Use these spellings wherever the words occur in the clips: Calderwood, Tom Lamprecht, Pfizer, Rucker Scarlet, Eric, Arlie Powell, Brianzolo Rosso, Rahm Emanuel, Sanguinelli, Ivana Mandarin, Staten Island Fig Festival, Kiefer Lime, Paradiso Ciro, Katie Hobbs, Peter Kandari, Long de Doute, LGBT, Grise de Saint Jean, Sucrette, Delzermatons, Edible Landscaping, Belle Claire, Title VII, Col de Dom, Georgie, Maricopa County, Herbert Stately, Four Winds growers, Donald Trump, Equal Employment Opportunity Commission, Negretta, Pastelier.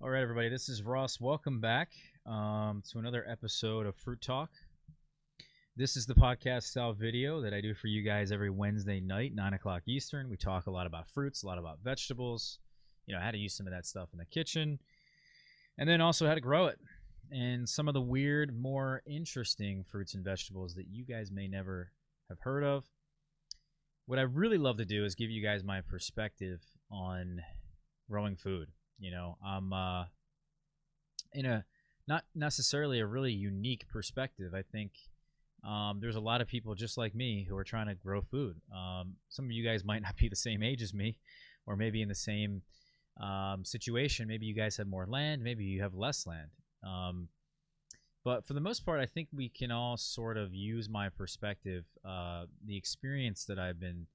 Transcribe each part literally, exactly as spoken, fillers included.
All right, everybody, this is Ross. Welcome back um, to another episode of Fruit Talk. This is the podcast-style video that I do for you guys every Wednesday night, nine o'clock Eastern. We talk a lot about fruits, a lot about vegetables, you know, how to use some of that stuff in the kitchen, and then also how to grow it, and some of the weird, more interesting fruits and vegetables that you guys may never have heard of. What I really love to do is give you guys my perspective on growing food. You know, I'm uh, in a not necessarily a really unique perspective. I think um, there's a lot of people just like me who are trying to grow food. Um, some of you guys might not be the same age as me, or maybe in the same um, situation. Maybe you guys have more land. Maybe you have less land. Um, but for the most part, I think we can all sort of use my perspective, uh, the experience that I've been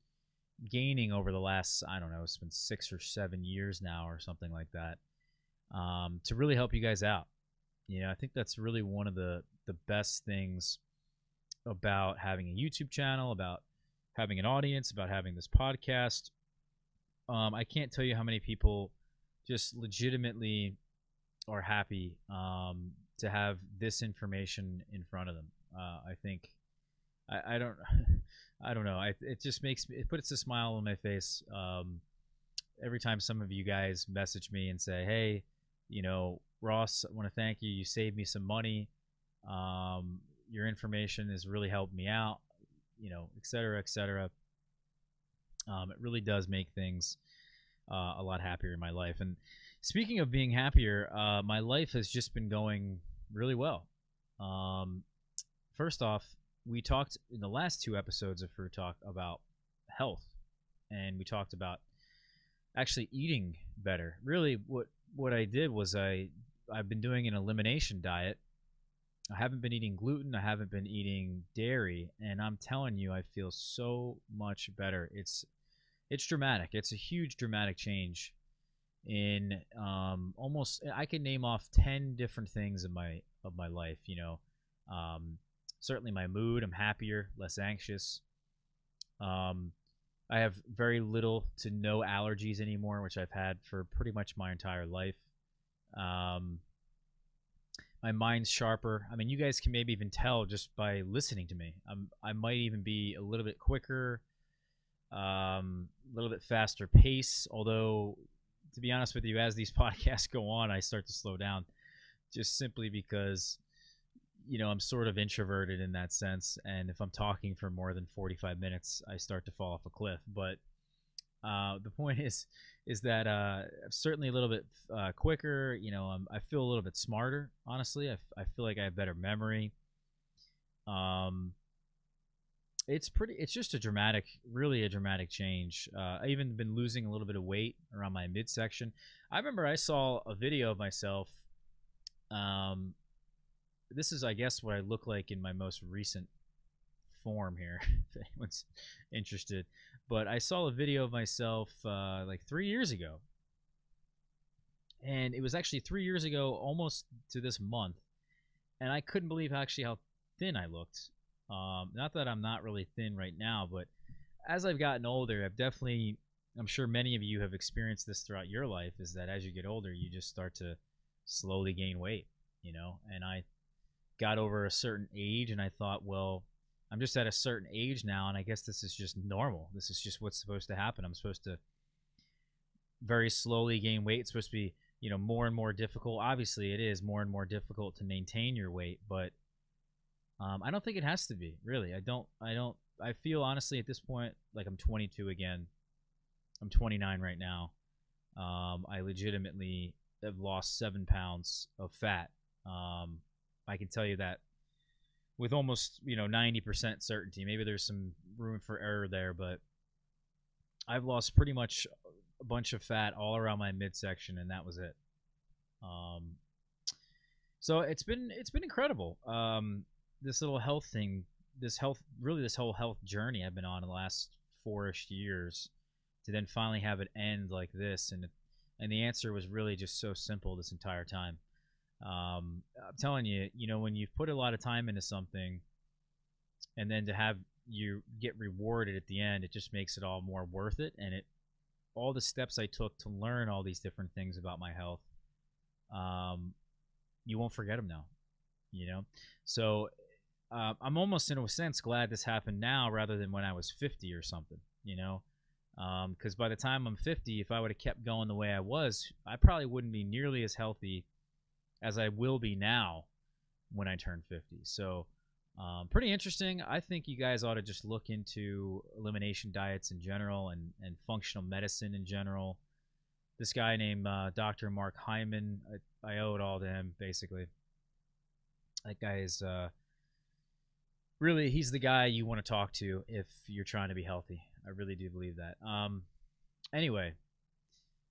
gaining over the last, I don't know, it's been six or seven years now or something like that, um, to really help you guys out. You know, I think that's really one of the, the best things about having a YouTube channel, about having an audience, about having this podcast. Um, I can't tell you how many people just legitimately are happy um, to have this information in front of them. Uh, I think, I, I don't... I don't know. I, it just makes me, it puts a smile on my face um, every time some of you guys message me and say, "Hey, you know, Ross, I want to thank you. You saved me some money. Um, your information has really helped me out. You know, et cetera, et cetera." Um, it really does make things uh, a lot happier in my life. And speaking of being happier, uh, my life has just been going really well. Um, first off, we talked in the last two episodes of Fruit Talk about health, and we talked about actually eating better. Really, what what I did was I, I've been doing an elimination diet. I haven't been eating gluten. I haven't been eating dairy, and I'm telling you, I feel so much better. It's it's dramatic. It's a huge dramatic change in um, almost – I can name off ten different things in my, of my life, you know. Um, Certainly my mood, I'm happier, less anxious. Um, I have very little to no allergies anymore, which I've had for pretty much my entire life. Um, my mind's sharper. I mean, you guys can maybe even tell just by listening to me. I'm, I might even be a little bit quicker, um, a little bit faster pace. Although, to be honest with you, as these podcasts go on, I start to slow down just simply because... you know, I'm sort of introverted in that sense. And if I'm talking for more than forty-five minutes, I start to fall off a cliff. But uh, the point is, is that uh, I'm certainly a little bit uh, quicker. You know, I'm, I feel a little bit smarter, honestly. I, I feel like I have better memory. Um, it's pretty, it's just a dramatic, really a dramatic change. Uh, I've even been losing a little bit of weight around my midsection. I remember I saw a video of myself, um, this is, I guess, what I look like in my most recent form here, if anyone's interested. But I saw a video of myself uh, like three years ago. And it was actually three years ago, almost to this month. And I couldn't believe actually how thin I looked. Um, not that I'm not really thin right now, but as I've gotten older, I've definitely, I'm sure many of you have experienced this throughout your life, is that as you get older, you just start to slowly gain weight, you know? And I got over a certain age and I thought, well, I'm just at a certain age now, and I guess this is just normal. This is just what's supposed to happen. I'm supposed to very slowly gain weight. It's supposed to be, you know, more and more difficult. Obviously, it is more and more difficult to maintain your weight, but um, I don't think it has to be, really. I don't, I don't, I feel honestly at this point like I'm twenty-two again. I'm twenty-nine right now. Um, I legitimately have lost seven pounds of fat. Um, I can tell you that with almost, you know, ninety percent certainty. Maybe there's some room for error there, but I've lost pretty much a bunch of fat all around my midsection, and that was it. Um, so it's been it's been incredible. Um, this little health thing, this health, really this whole health journey I've been on in the last four-ish years, to then finally have it end like this, and and the answer was really just so simple this entire time. Um, I'm telling you, you know, when you've put a lot of time into something and then to have you get rewarded at the end, it just makes it all more worth it. And it, all the steps I took to learn all these different things about my health um, you won't forget them now, you know? So uh, I'm almost, in a sense, glad this happened now rather than when I was fifty or something, you know? Because um, by the time I'm fifty, if I would have kept going the way I was, I probably wouldn't be nearly as healthy as I will be now when I turn fifty. So um, pretty interesting. I think you guys ought to just look into elimination diets in general and, and functional medicine in general. This guy named uh, Doctor Mark Hyman, I, I owe it all to him, basically. That guy is uh, really, he's the guy you want to talk to if you're trying to be healthy. I really do believe that. Um, anyway,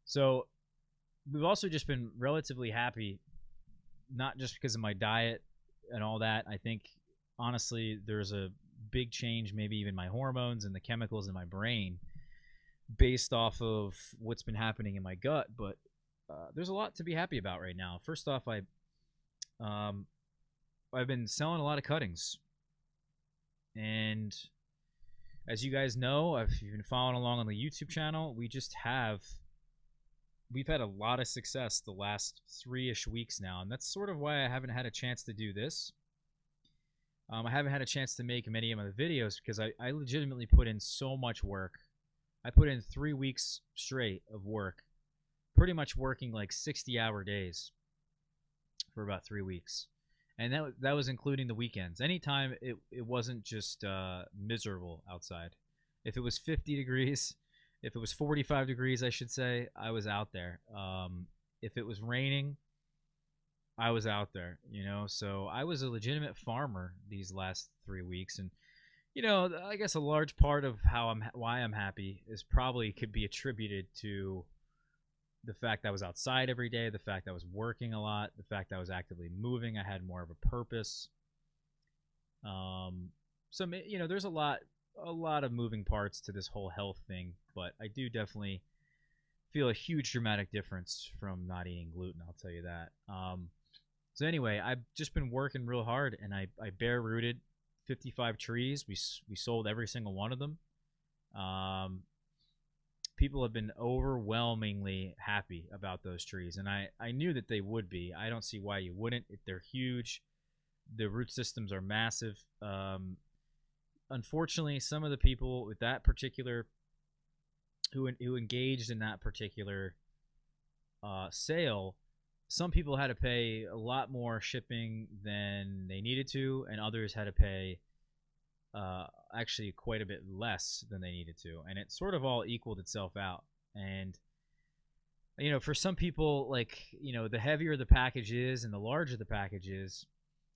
so we've also just been relatively happy, not just because of my diet and all that. I think, honestly, there's a big change, maybe even my hormones and the chemicals in my brain based off of what's been happening in my gut. But uh, there's a lot to be happy about right now. First off, I, um, I've been selling a lot of cuttings. And as you guys know, if you've been following along on the YouTube channel, we just have, we've had a lot of success the last three-ish weeks now. And that's sort of why I haven't had a chance to do this. Um, I haven't had a chance to make many of my videos because I, I legitimately put in so much work. I put in three weeks straight of work, pretty much working like sixty-hour days for about three weeks. And that, that was including the weekends. Anytime it, it wasn't just uh, miserable outside. If it was fifty degrees, if it was forty-five degrees, I should say, I was out there. Um, if it was raining, I was out there, you know. So I was a legitimate farmer these last three weeks. And, you know, I guess a large part of how I'm, why I'm happy is probably could be attributed to the fact that I was outside every day, the fact that I was working a lot, the fact that I was actively moving, I had more of a purpose. Um, so, you know, there's a lot, a lot of moving parts to this whole health thing, but I do definitely feel a huge dramatic difference from not eating gluten, I'll tell you that. Um, so anyway, I've just been working real hard, and I, I bare rooted fifty-five trees. We, we sold every single one of them. Um, People have been overwhelmingly happy about those trees, and I, I knew that they would be. I don't see why you wouldn't. They're huge. The root systems are massive. Um, unfortunately, some of the people with that particular who, who engaged in that particular uh, sale, some people had to pay a lot more shipping than they needed to, and others had to pay Uh, actually quite a bit less than they needed to, and it sort of all equaled itself out. And you know, for some people, like, you know, the heavier the package is and the larger the package is,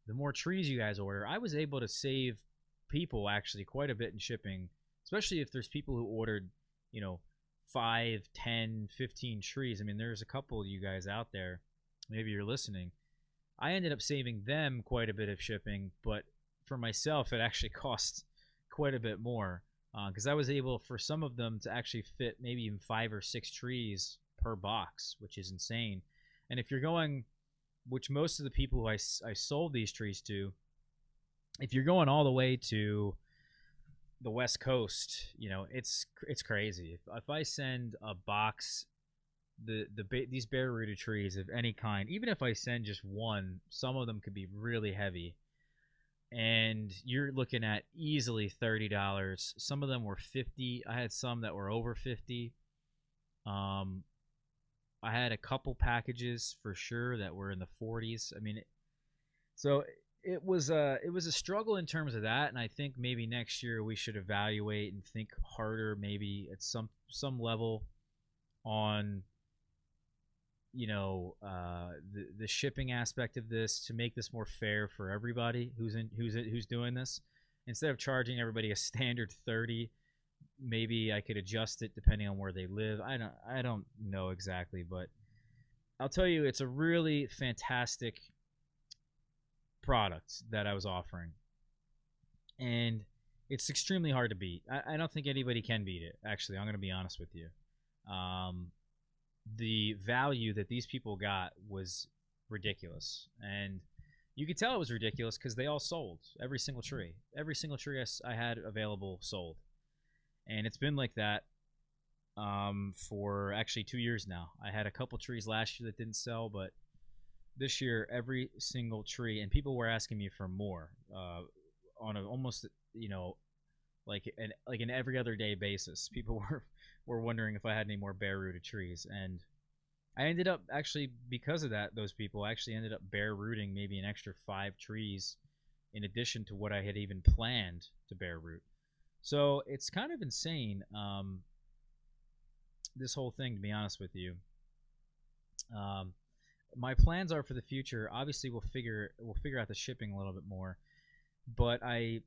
the more trees you guys order. I was able to save people actually quite a bit in shipping, especially if there's people who ordered, you know, five, ten, fifteen trees. I mean, there's a couple of you guys out there, maybe you're listening. I ended up saving them quite a bit of shipping, but for myself, it actually cost quite a bit more because uh, I was able, for some of them, to actually fit maybe even five or six trees per box, which is insane. And if you're going, which most of the people who I, I sold these trees to, if you're going all the way to the West Coast, you know, it's it's crazy. If, if I send a box, the the ba these bare-rooted trees of any kind, even if I send just one, some of them could be really heavy. And you're looking at easily thirty dollars. Some of them were fifty. I had some that were over fifty. Um, I had a couple packages for sure that were in the forties. I mean, it, so it was a it was a struggle in terms of that. And I think maybe next year we should evaluate and think harder, maybe at some some level, on you know, uh, the, the shipping aspect of this to make this more fair for everybody who's in, who's, who's doing this. Instead of charging everybody a standard thirty, maybe I could adjust it depending on where they live. I don't, I don't know exactly, but I'll tell you, it's a really fantastic product that I was offering, and it's extremely hard to beat. I, I don't think anybody can beat it. Actually, I'm going to be honest with you. Um, The value that these people got was ridiculous, and you could tell it was ridiculous because they all sold. Every single tree, every single tree I had available sold, and it's been like that um, for actually two years now. I had a couple trees last year that didn't sell, but this year every single tree, and people were asking me for more uh, on a almost, you know, like an like an every other day basis. People were were wondering if I had any more bare rooted trees, and I ended up actually, because of that, those people I actually ended up bare rooting maybe an extra five trees in addition to what I had even planned to bare root. So it's kind of insane, um, this whole thing, to be honest with you. Um, my plans are for the future. Obviously, we'll figure we'll figure out the shipping a little bit more, but I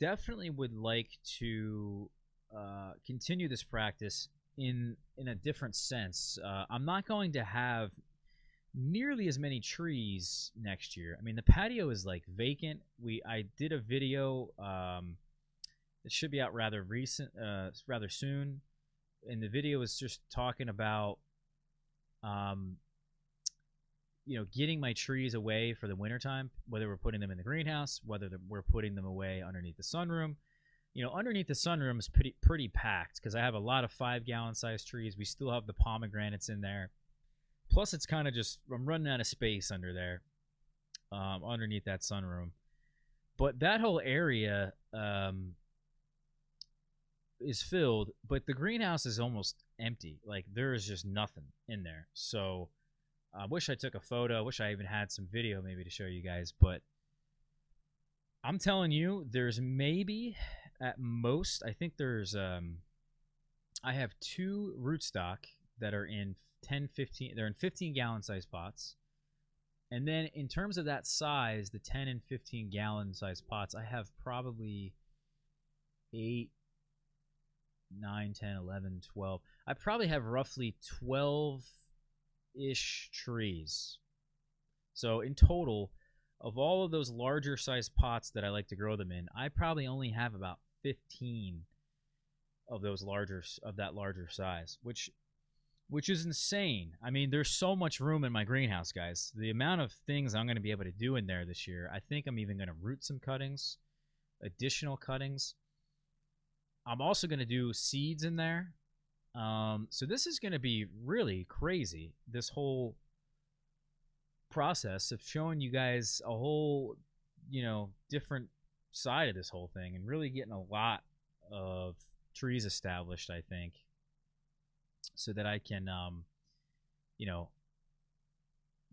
definitely would like to uh, continue this practice in in a different sense. Uh, I'm not going to have nearly as many trees next year. I mean, the patio is like vacant. We I did a video. Um, it should be out rather recent, uh, rather soon. And the video is just talking about, um, you know, getting my trees away for the wintertime, whether we're putting them in the greenhouse, whether we're putting them away underneath the sunroom. You know, underneath the sunroom is pretty, pretty packed because I have a lot of five-gallon size trees. We still have the pomegranates in there. Plus, it's kind of just, I'm running out of space under there, um, underneath that sunroom. But that whole area um, is filled, but the greenhouse is almost empty. Like, there is just nothing in there. So I wish I took a photo. I wish I even had some video maybe to show you guys. But I'm telling you, there's maybe at most, I think there's, um, I have two rootstock that are in ten, fifteen, they're in fifteen gallon size pots. And then in terms of that size, the ten and fifteen gallon size pots, I have probably eight, nine, ten, eleven, twelve. I probably have roughly twelve-ish trees. So in total, of all of those larger size pots that I like to grow them in, I probably only have about fifteen of those larger of that larger size, which which is insane. I mean, there's so much room in my greenhouse, guys. The amount of things I'm going to be able to do in there this year, I think I'm even going to root some cuttings, additional cuttings. I'm also going to do seeds in there. Um, so this is going to be really crazy, this whole process of showing you guys a whole, you know, different side of this whole thing and really getting a lot of trees established, I think, so that I can, um, you know,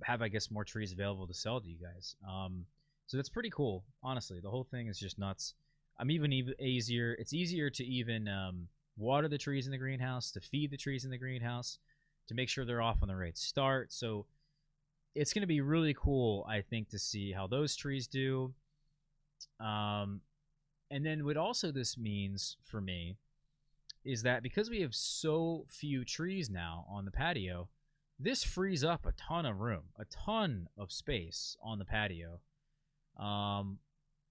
have, I guess, more trees available to sell to you guys. Um, so that's pretty cool. Honestly, the whole thing is just nuts. I'm even easier. It's easier to even um, water the trees in the greenhouse, to feed the trees in the greenhouse, to make sure they're off on the right start. So it's going to be really cool, I think, to see how those trees do. Um, and then what also this means for me is that because we have so few trees now on the patio, this frees up a ton of room, a ton of space on the patio, um,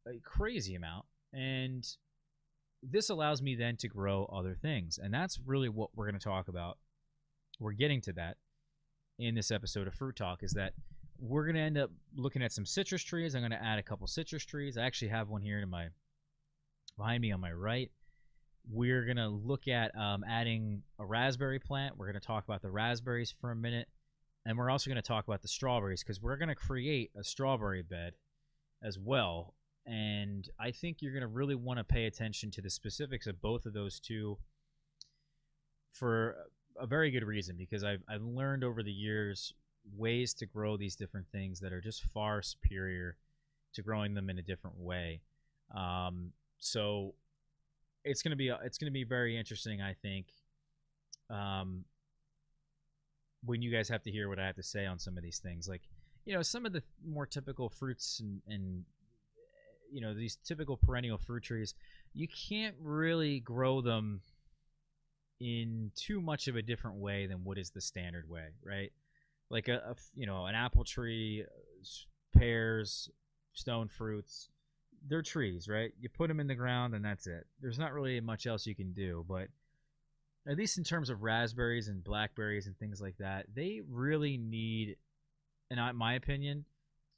a crazy amount. And this allows me then to grow other things. And that's really what we're going to talk about. We're getting to that in this episode of Fruit Talk, is that we're going to end up looking at some citrus trees. I'm going to add a couple citrus trees. I actually have one here to my behind me on my right. We're going to look at um, adding a raspberry plant. We're going to talk about the raspberries for a minute. And we're also going to talk about the strawberries, because we're going to create a strawberry bed as well. And I think you're going to really want to pay attention to the specifics of both of those two for a very good reason, because I've, I've learned over the years ways to grow these different things that are just far superior to growing them in a different way. Um, so it's going to be it's going to be very interesting, I think, um, when you guys have to hear what I have to say on some of these things. Like, you know, some of the more typical fruits and, and you know, these typical perennial fruit trees, you can't really grow them in too much of a different way than what is the standard way, right? Like a, a you know, an apple tree, pears, stone fruits, they're trees, right? You put them in the ground and that's it. There's not really much else you can do. But at least in terms of raspberries and blackberries and things like that, they really need, in my opinion,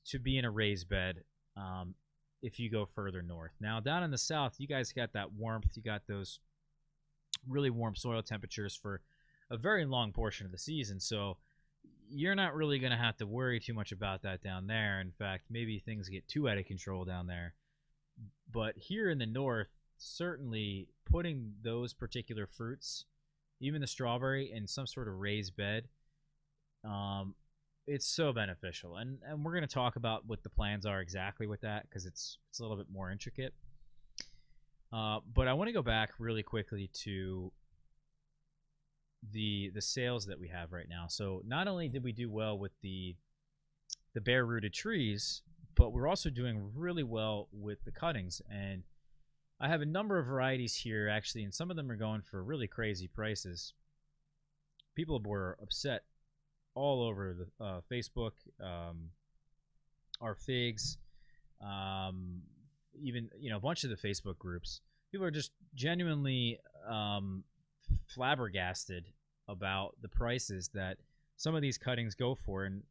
to be in a raised bed. Um, if you go further north. Now, down in the south, you guys got that warmth. You got those really warm soil temperatures for a very long portion of the season. So you're not really going to have to worry too much about that down there. In fact, maybe things get too out of control down there. But here in the north, certainly putting those particular fruits, even the strawberry, in some sort of raised bed, um, it's so beneficial. And and we're going to talk about what the plans are exactly with that, because it's, it's a little bit more intricate. Uh, but I want to go back really quickly to the the sales that we have right now. So not only did we do well with the the bare rooted trees, but we're also doing really well with the cuttings. And I have a number of varieties here, actually, and some of them are going for really crazy prices. People were upset all over the uh, Facebook, um, our figs, um, even, you know, a bunch of the Facebook groups. People are just genuinely um, flabbergasted about the prices that some of these cuttings go for. And,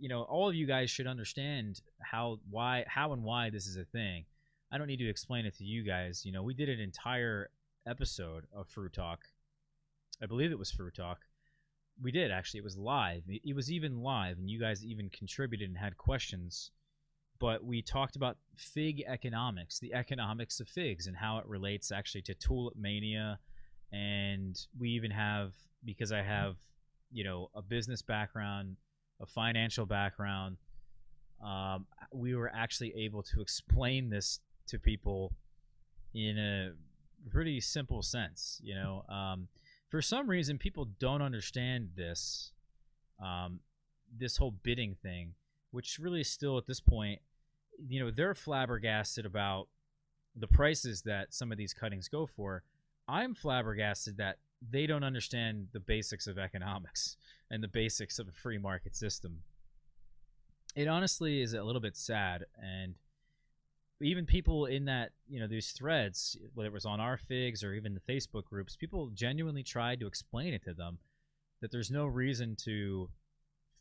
you know, all of you guys should understand how, why, how and why this is a thing. I don't need to explain it to you guys. You know, we did an entire episode of Fruit Talk. I believe it was Fruit Talk. We did, actually. It was live. It was even live, and you guys even contributed and had questions. But we talked about fig economics, the economics of figs, and how it relates actually to tulip mania. And we even have, because I have, you know, a business background, a financial background, um, we were actually able to explain this to people in a pretty simple sense. You know, um, for some reason, people don't understand this, um, this whole bidding thing, which really is still at this point, you know, they're flabbergasted about the prices that some of these cuttings go for. I'm flabbergasted that they don't understand the basics of economics and the basics of a free market system. It honestly is a little bit sad. And even people in that, you know, these threads, whether it was on our figs or even the Facebook groups, people genuinely tried to explain it to them, that there's no reason to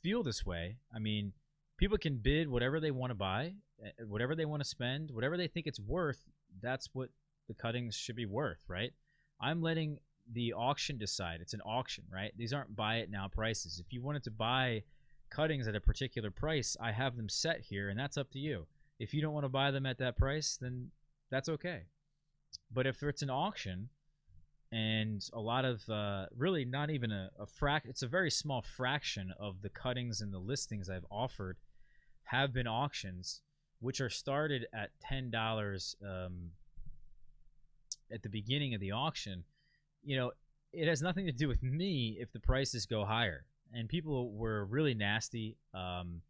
feel this way. I mean, people can bid whatever they want to buy, whatever they want to spend, whatever they think it's worth. That's what the cuttings should be worth, right? I'm letting the auction decide. It's an auction, right? These aren't buy it now prices. If you wanted to buy cuttings at a particular price, I have them set here, and that's up to you. If you don't want to buy them at that price, then that's okay. But if it's an auction, and a lot of uh, really not even a, a frac, it's a very small fraction of the cuttings and the listings I've offered have been auctions, which are started at ten dollars um, at the beginning of the auction. You know, it has nothing to do with me if the prices go higher. And people were really nasty. Um,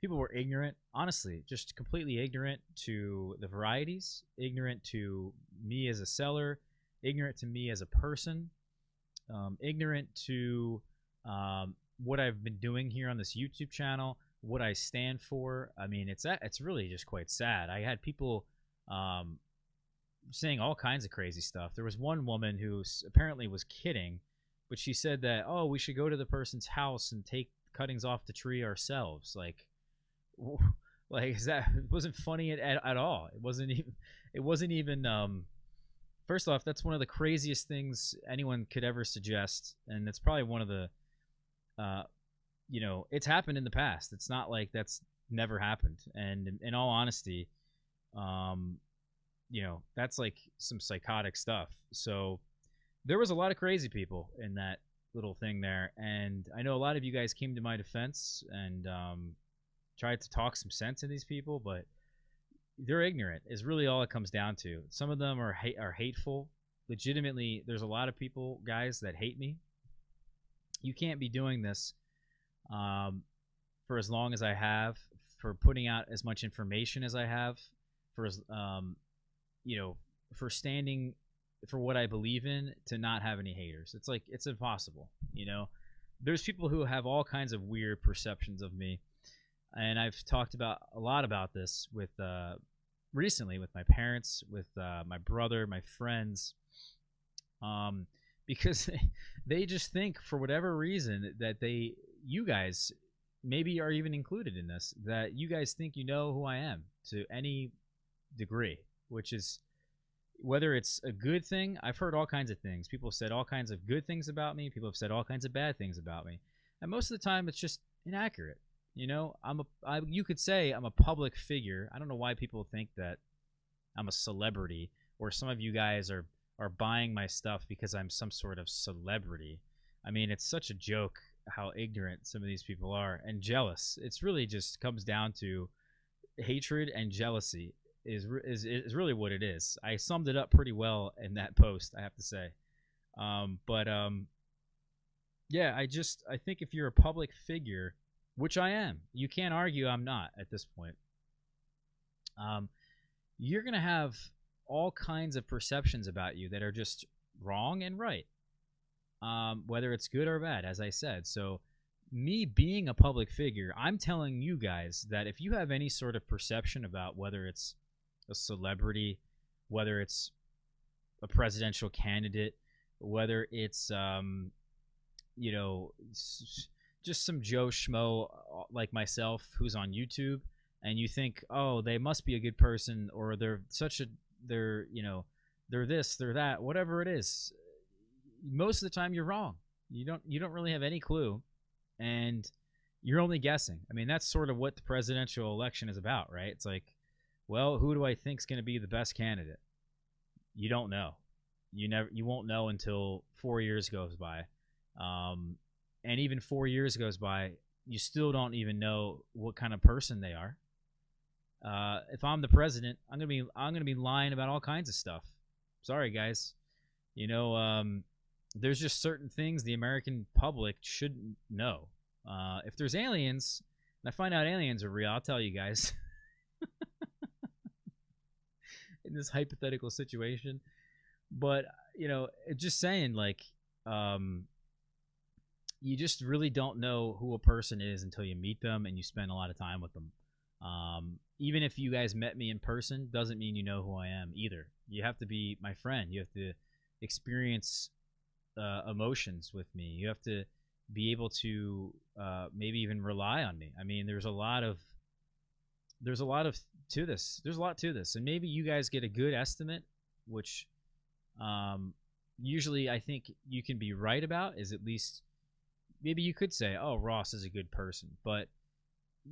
people were ignorant, honestly, just completely ignorant to the varieties, ignorant to me as a seller, ignorant to me as a person, um, ignorant to um, what I've been doing here on this YouTube channel, what I stand for. I mean, it's it's really just quite sad. I had people um, saying all kinds of crazy stuff. There was one woman who apparently was kidding, but she said that, oh, we should go to the person's house and take cuttings off the tree ourselves. Like, like is that, it wasn't funny at, at, at all. It wasn't even, it wasn't even, um, first off, that's one of the craziest things anyone could ever suggest. And it's probably one of the, uh, you know, it's happened in the past. It's not like that's never happened. And in, in all honesty, um, you know, that's like some psychotic stuff. So there was a lot of crazy people in that little thing there. And I know a lot of you guys came to my defense and um, tried to talk some sense in these people, but they're ignorant is really all it comes down to. Some of them are hate, are hateful. Legitimately, there's a lot of people, guys, that hate me. You can't be doing this um, for as long as I have, for putting out as much information as I have, for as, um, you know, for standing for what I believe in, to not have any haters. It's like, it's impossible. You know, there's people who have all kinds of weird perceptions of me. And I've talked about a lot about this with, uh, recently with my parents, with, uh, my brother, my friends, um, because they just think for whatever reason that they, you guys maybe are even included in this, that you guys think you know who I am to any degree, which is, whether it's a good thing, I've heard all kinds of things. People have said all kinds of good things about me. People have said all kinds of bad things about me. And most of the time, it's just inaccurate. You know, I'm a, I, you could say I'm a public figure. I don't know why people think that I'm a celebrity, or some of you guys are, are buying my stuff because I'm some sort of celebrity. I mean, it's such a joke how ignorant some of these people are, and jealous. It's really just comes down to hatred and jealousy is, is, is really what it is. I summed it up pretty well in that post, I have to say. Um, but um, yeah, I just, I think if you're a public figure, which I am, you can't argue I'm not at this point, um, you're going to have all kinds of perceptions about you that are just wrong and right, um, whether it's good or bad, as I said. So me being a public figure, I'm telling you guys that if you have any sort of perception about whether it's a celebrity, whether it's a presidential candidate, whether it's, um, you know, just some Joe Schmo like myself who's on YouTube, and you think, oh, they must be a good person, or they're such a, they're, you know, they're this, they're that, whatever it is. Most of the time you're wrong. You don't, you don't really have any clue, and you're only guessing. I mean, that's sort of what the presidential election is about, right? It's like, well, who do I think is going to be the best candidate? You don't know. You never, you won't know until four years goes by. Um, And even four years goes by, you still don't even know what kind of person they are. Uh, if I'm the president, I'm gonna be I'm gonna be lying about all kinds of stuff. Sorry, guys. You know, um, there's just certain things the American public shouldn't know. Uh, if there's aliens, and I find out aliens are real, I'll tell you guys. In this hypothetical situation, but you know, just saying, like. Um, You just really don't know who a person is until you meet them and you spend a lot of time with them. Um, even if you guys met me in person, doesn't mean you know who I am either. You have to be my friend. You have to experience uh, emotions with me. You have to be able to uh, maybe even rely on me. I mean, there's a lot of there's a lot of to this. There's a lot to this, and maybe you guys get a good estimate, which um, usually I think you can be right about is at least. Maybe you could say, oh, Ross is a good person, but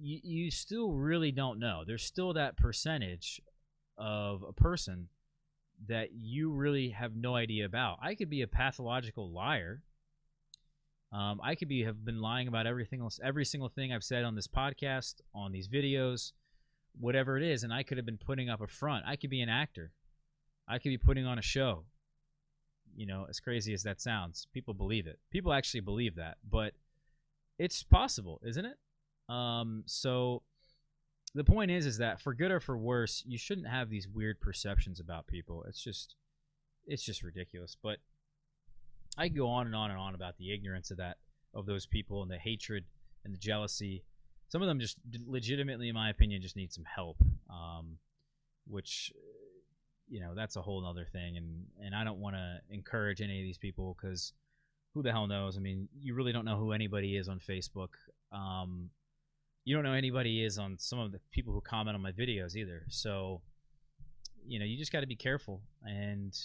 you, you still really don't know. There's still that percentage of a person that you really have no idea about. I could be a pathological liar. Um, I could be have been lying about everything else, every single thing I've said on this podcast, on these videos, whatever it is, and I could have been putting up a front. I could be an actor. I could be putting on a show. You know, as crazy as that sounds, people believe it. People actually believe that, but it's possible, isn't it? Um, so the point is, is that for good or for worse, you shouldn't have these weird perceptions about people. It's just, it's just ridiculous. But I can go on and on and on about the ignorance of that, of those people, and the hatred and the jealousy. Some of them just legitimately, in my opinion, just need some help, um, which... You know, that's a whole other thing, and, and I don't want to encourage any of these people because who the hell knows? I mean, you really don't know who anybody is on Facebook. Um, you don't know anybody is on some of the people who comment on my videos either. So, you know, you just got to be careful, and,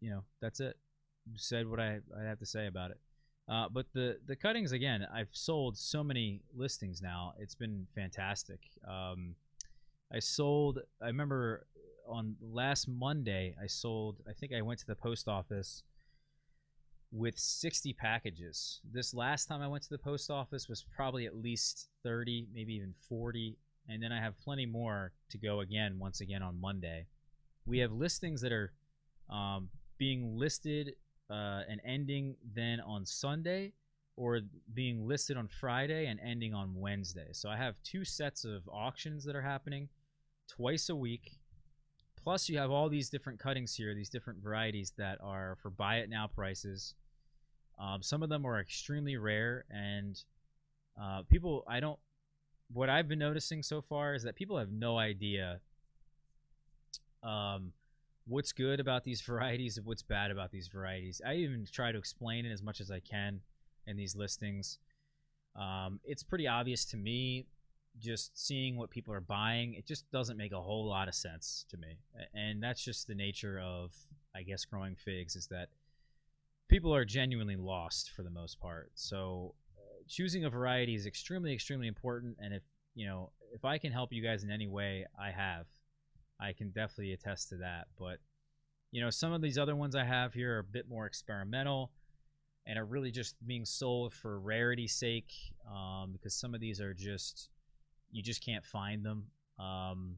you know, that's it. You said what I, I have to say about it. Uh, but the, the cuttings, again, I've sold so many listings now. It's been fantastic. Um, I sold, I remember... on last Monday, I sold, I think I went to the post office with sixty packages. This last time I went to the post office was probably at least thirty, maybe even forty. And then I have plenty more to go again, once again on Monday. We have listings that are um, being listed uh, and ending then on Sunday, or being listed on Friday and ending on Wednesday. So I have two sets of auctions that are happening twice a week. Plus, you have all these different cuttings here, these different varieties that are for buy it now prices. Um, some of them are extremely rare, and uh, people, I don't, what I've been noticing so far is that people have no idea um, what's good about these varieties and what's bad about these varieties. I even try to explain it as much as I can in these listings. Um, it's pretty obvious to me. Just seeing what people are buying, it just doesn't make a whole lot of sense to me. And that's just the nature of, I guess, growing figs, is that people are genuinely lost for the most part. So choosing a variety is extremely, extremely important. And if, you know, if I can help you guys in any way, I have. I can definitely attest to that. But, you know, some of these other ones I have here are a bit more experimental and are really just being sold for rarity's sake, um, because some of these are just, you just can't find them. Um,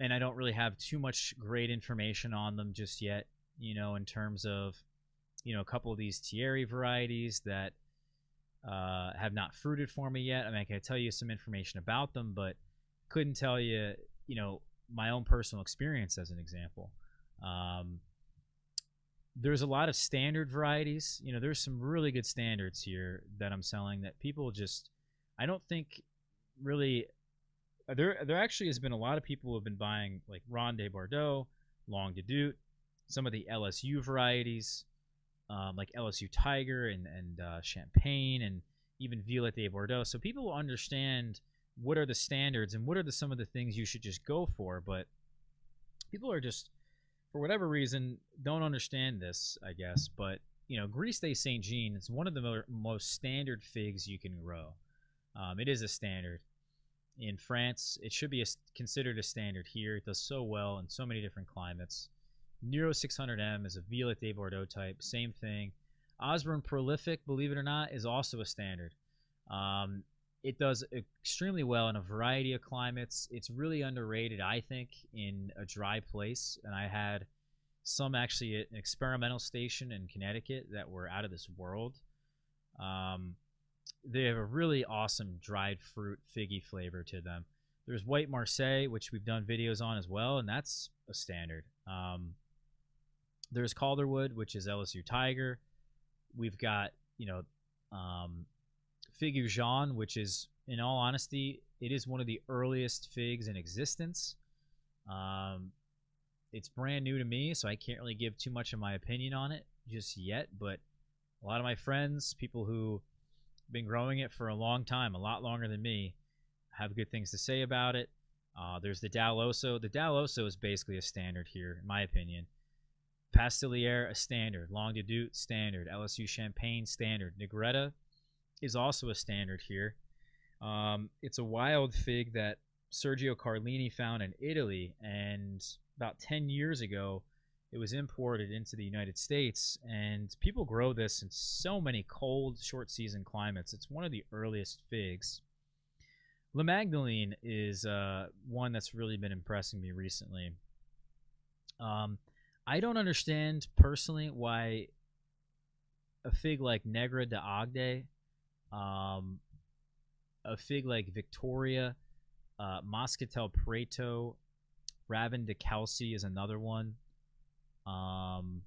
and I don't really have too much great information on them just yet, you know, in terms of, you know, a couple of these Thierry varieties that uh, have not fruited for me yet. I mean, I can tell you some information about them, but couldn't tell you, you know, my own personal experience as an example. Um, there's a lot of standard varieties. You know, there's some really good standards here that I'm selling that people just, I don't think really, there there actually has been a lot of people who have been buying like Ronde Bordeaux, Long de Doute, some of the L S U varieties, um, like L S U Tiger and, and uh, Champagne, and even Violet de Bordeaux. So people will understand what are the standards and what are the, some of the things you should just go for. But people are just, for whatever reason, don't understand this, I guess. But, you know, Grise de Saint Jean is one of the mo most standard figs you can grow. Um, it is a standard in France. It should be a, considered a standard here. It does so well in so many different climates. Nero six hundred M is a Violet de Bordeaux type, same thing. Osborne Prolific, believe it or not, is also a standard. Um, it does extremely well in a variety of climates. It's really underrated, I think, in a dry place. And I had some actually at an experimental station in Connecticut that were out of this world. Um, They have a really awesome dried fruit figgy flavor to them. There's White Marseille, which we've done videos on as well, and that's a standard. Um, there's Calderwood, which is L S U Tiger. We've got, you know, um, Figu Jean, which is, in all honesty, it is one of the earliest figs in existence. Um, it's brand new to me, so I can't really give too much of my opinion on it just yet, but a lot of my friends, people who been growing it for a long time, a lot longer than me, have good things to say about it. Uh, there's the Daloso. The Daloso is basically a standard here, in my opinion. Pastelier, a standard. Long de Doute, standard. L S U Champagne, standard. Negretta is also a standard here. Um, it's a wild fig that Sergio Carlini found in Italy, and about ten years ago, it was imported into the United States, and people grow this in so many cold, short-season climates. It's one of the earliest figs. La Magdalene is uh, one that's really been impressing me recently. Um, I don't understand, personally, why a fig like Negra de Agde, um, a fig like Victoria, uh, Moscatel Preto, Raven de Calci is another one. Um,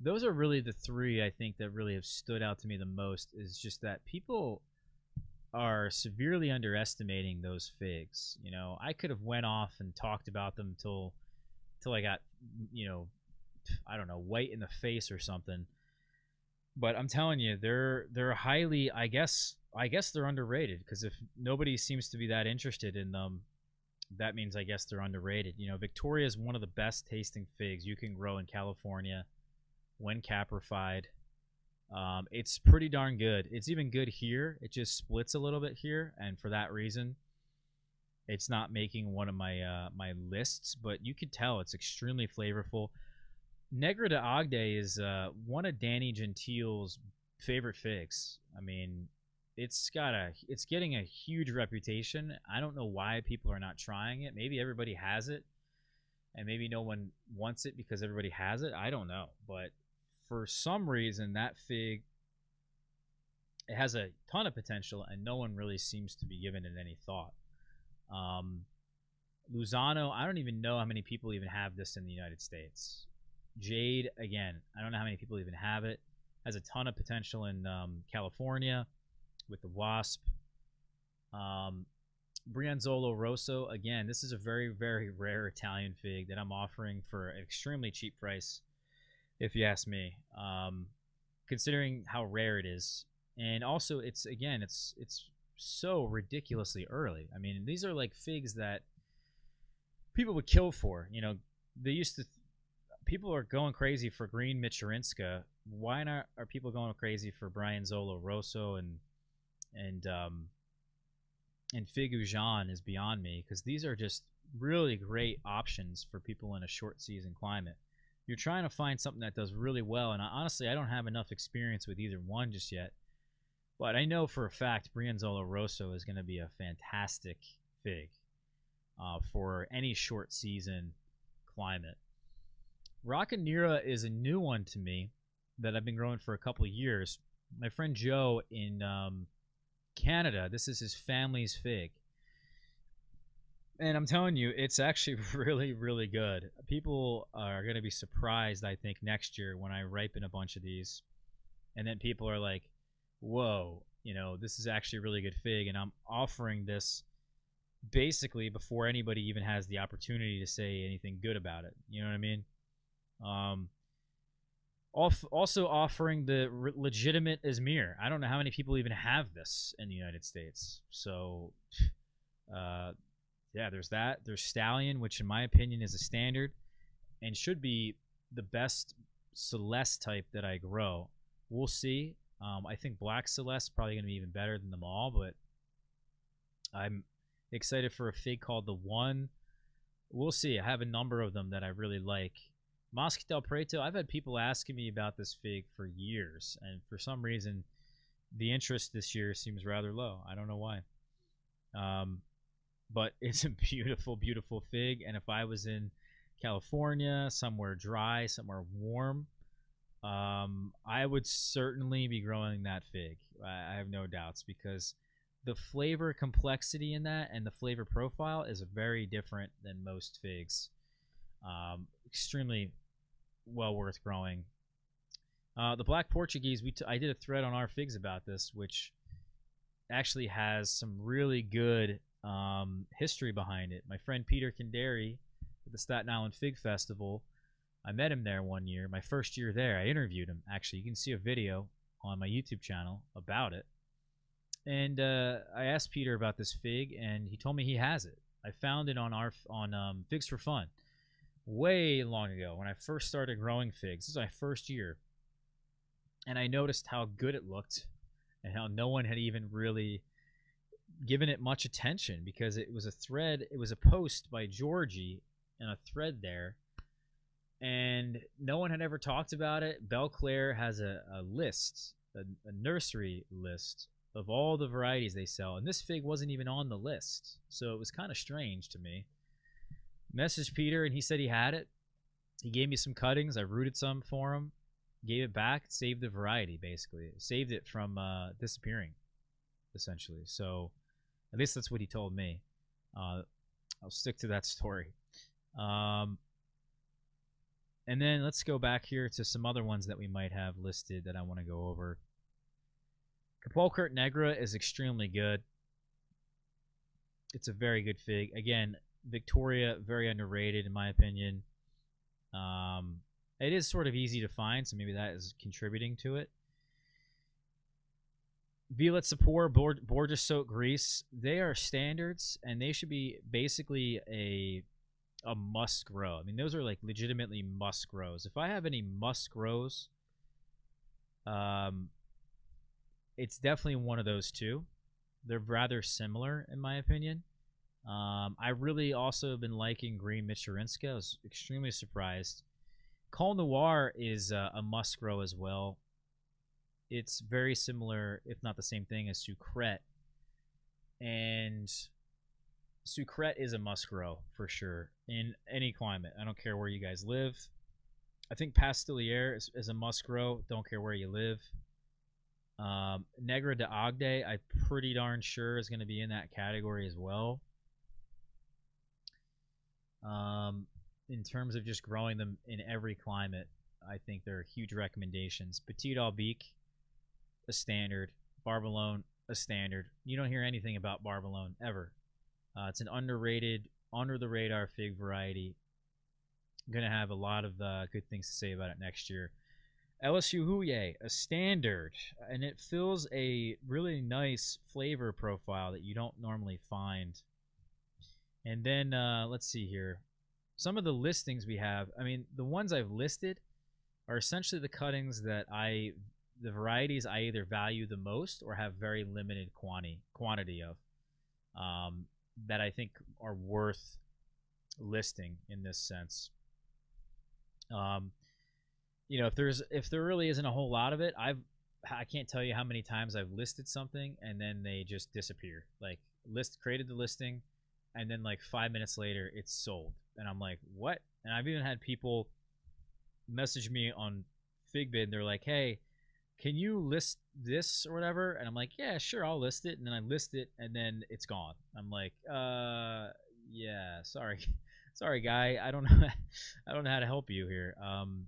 those are really the three I think that really have stood out to me the most, is just that people are severely underestimating those figs. You know, I could have went off and talked about them till, till I got, you know, I don't know, white in the face or something, but I'm telling you, they're, they're highly, I guess, I guess they're underrated, because if nobody seems to be that interested in them, that means, I guess, they're underrated. You know, Victoria is one of the best tasting figs you can grow in California when caprified. Um, it's pretty darn good. It's even good here. It just splits a little bit here, and for that reason, it's not making one of my uh, my lists. But you could tell it's extremely flavorful. Negra de Agde is uh, one of Danny Gentile's favorite figs. I mean, it's got a, it's getting a huge reputation. I don't know why people are not trying it. Maybe everybody has it, and maybe no one wants it because everybody has it. I don't know, but for some reason, that fig, it has a ton of potential, and no one really seems to be giving it any thought. Um, Luzano, I don't even know how many people even have this in the United States. Jade, again, I don't know how many people even have it. Has a ton of potential in um, California with the wasp. Um, Brianzolo Rosso, again, this is a very, very rare Italian fig that I'm offering for an extremely cheap price, if you ask me, um, considering how rare it is. And also, it's, again, it's it's so ridiculously early. I mean, these are like figs that people would kill for. You know, they used to, people are going crazy for Green Michurinska. Why not are people going crazy for Brian Zolo Rosso and and um and Fig Ujan is beyond me, because these are just really great options for people in a short season climate. You're trying to find something that does really well, and I, honestly, I don't have enough experience with either one just yet. But I know for a fact Brianzola Rosso is going to be a fantastic fig uh, for any short season climate. Rockinera is a new one to me that I've been growing for a couple of years. My friend Joe in um, Canada, this is his family's fig. And I'm telling you, it's actually really, really good. People are going to be surprised, I think, next year when I ripen a bunch of these. And then people are like, whoa, you know, this is actually a really good fig. And I'm offering this basically before anybody even has the opportunity to say anything good about it. You know what I mean? Um, off, also offering the re- legitimate Izmir. I don't know how many people even have this in the United States. So, uh... yeah, there's that. There's Stallion, which in my opinion is a standard and should be the best Celeste type that I grow. We'll see. Um, I think Black Celeste is probably going to be even better than them all, but I'm excited for a fig called the One. We'll see. I have a number of them that I really like. Mosque del Preto, I've had people asking me about this fig for years, and for some reason the interest this year seems rather low. I don't know why. Um... But it's a beautiful, beautiful fig. And if I was in California, somewhere dry, somewhere warm, um, I would certainly be growing that fig. I have no doubts, because the flavor complexity in that and the flavor profile is very different than most figs. Um, extremely well worth growing. Uh, the Black Portuguese, we t I did a thread on Our Figs about this, which actually has some really good Um, history behind it. My friend Peter Kandari at the Staten Island Fig Festival, I met him there one year, my first year there. I interviewed him, actually. You can see a video on my YouTube channel about it. And uh, I asked Peter about this fig, and he told me he has it. I found it on our on um, Figs for Fun way long ago when I first started growing figs. This is my first year. And I noticed how good it looked and how no one had even really given it much attention, because it was a thread, it was a post by Georgie and a thread there, and no one had ever talked about it. Belle Claire has a, a list, a, a nursery list of all the varieties they sell, and this fig wasn't even on the list, so it was kind of strange to me. Messaged Peter, and he said he had it. He gave me some cuttings. I rooted some for him, gave it back, saved the variety, basically saved it from uh, disappearing, essentially. So at least that's what he told me. Uh, I'll stick to that story. Um, and then let's go back here to some other ones that we might have listed that I want to go over. Capulcurt Negra is extremely good. It's a very good fig. Again, Victoria, very underrated in my opinion. Um, it is sort of easy to find, so maybe that is contributing to it. Violet Sapor, Borgia Soaked Grease, they are standards, and they should be basically a a must grow. I mean, those are like legitimately must grows. If I have any must grows, um, it's definitely one of those two. They're rather similar in my opinion. Um, I really also have been liking Green Michurinska. I was extremely surprised. Col Noir is uh, a must grow as well. It's very similar, if not the same thing, as Sucrette. And Sucrette is a must grow for sure in any climate. I don't care where you guys live. I think Pastelier is, is a must grow. Don't care where you live. Um, Negra de Agde, I'm pretty darn sure, is going to be in that category as well. Um, in terms of just growing them in every climate, I think they're huge recommendations. Petit Albique, a standard. Barbalone, a standard. You don't hear anything about Barbalone ever. Uh, it's an underrated, under the radar fig variety. I'm gonna have a lot of uh, good things to say about it next year. L S U Huye, a standard, and it fills a really nice flavor profile that you don't normally find. And then uh, let's see here. some of the listings we have, I mean, the ones I've listed are essentially the cuttings that I, the varieties I either value the most or have very limited quantity, quantity of, um, that I think are worth listing in this sense. Um, you know, if there's, if there really isn't a whole lot of it, I've, I can't tell you how many times I've listed something and then they just disappear. Like list created the listing and then like five minutes later it's sold. And I'm like, what? And I've even had people message me on FigBid and they're like, hey, can you list this or whatever? And I'm like, yeah, sure, I'll list it. And then I list it and then it's gone. I'm like, uh, yeah, sorry. Sorry, guy. I don't know. I don't know how to help you here. Um,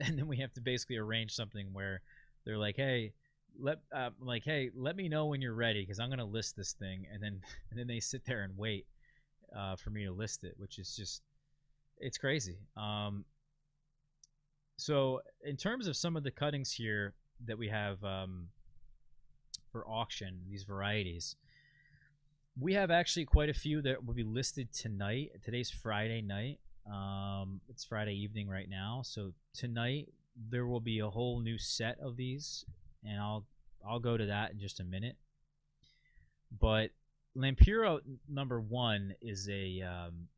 and then we have to basically arrange something where they're like, hey, let uh, like, hey, let me know when you're ready, because I'm going to list this thing. And then and then they sit there and wait uh, for me to list it, which is just, it's crazy. Um, so in terms of some of the cuttings here that we have um, for auction, these varieties, we have actually quite a few that will be listed tonight. Today's Friday night. Um, it's Friday evening right now, so tonight there will be a whole new set of these, and I'll I'll go to that in just a minute. But Lampiro number one is a, um,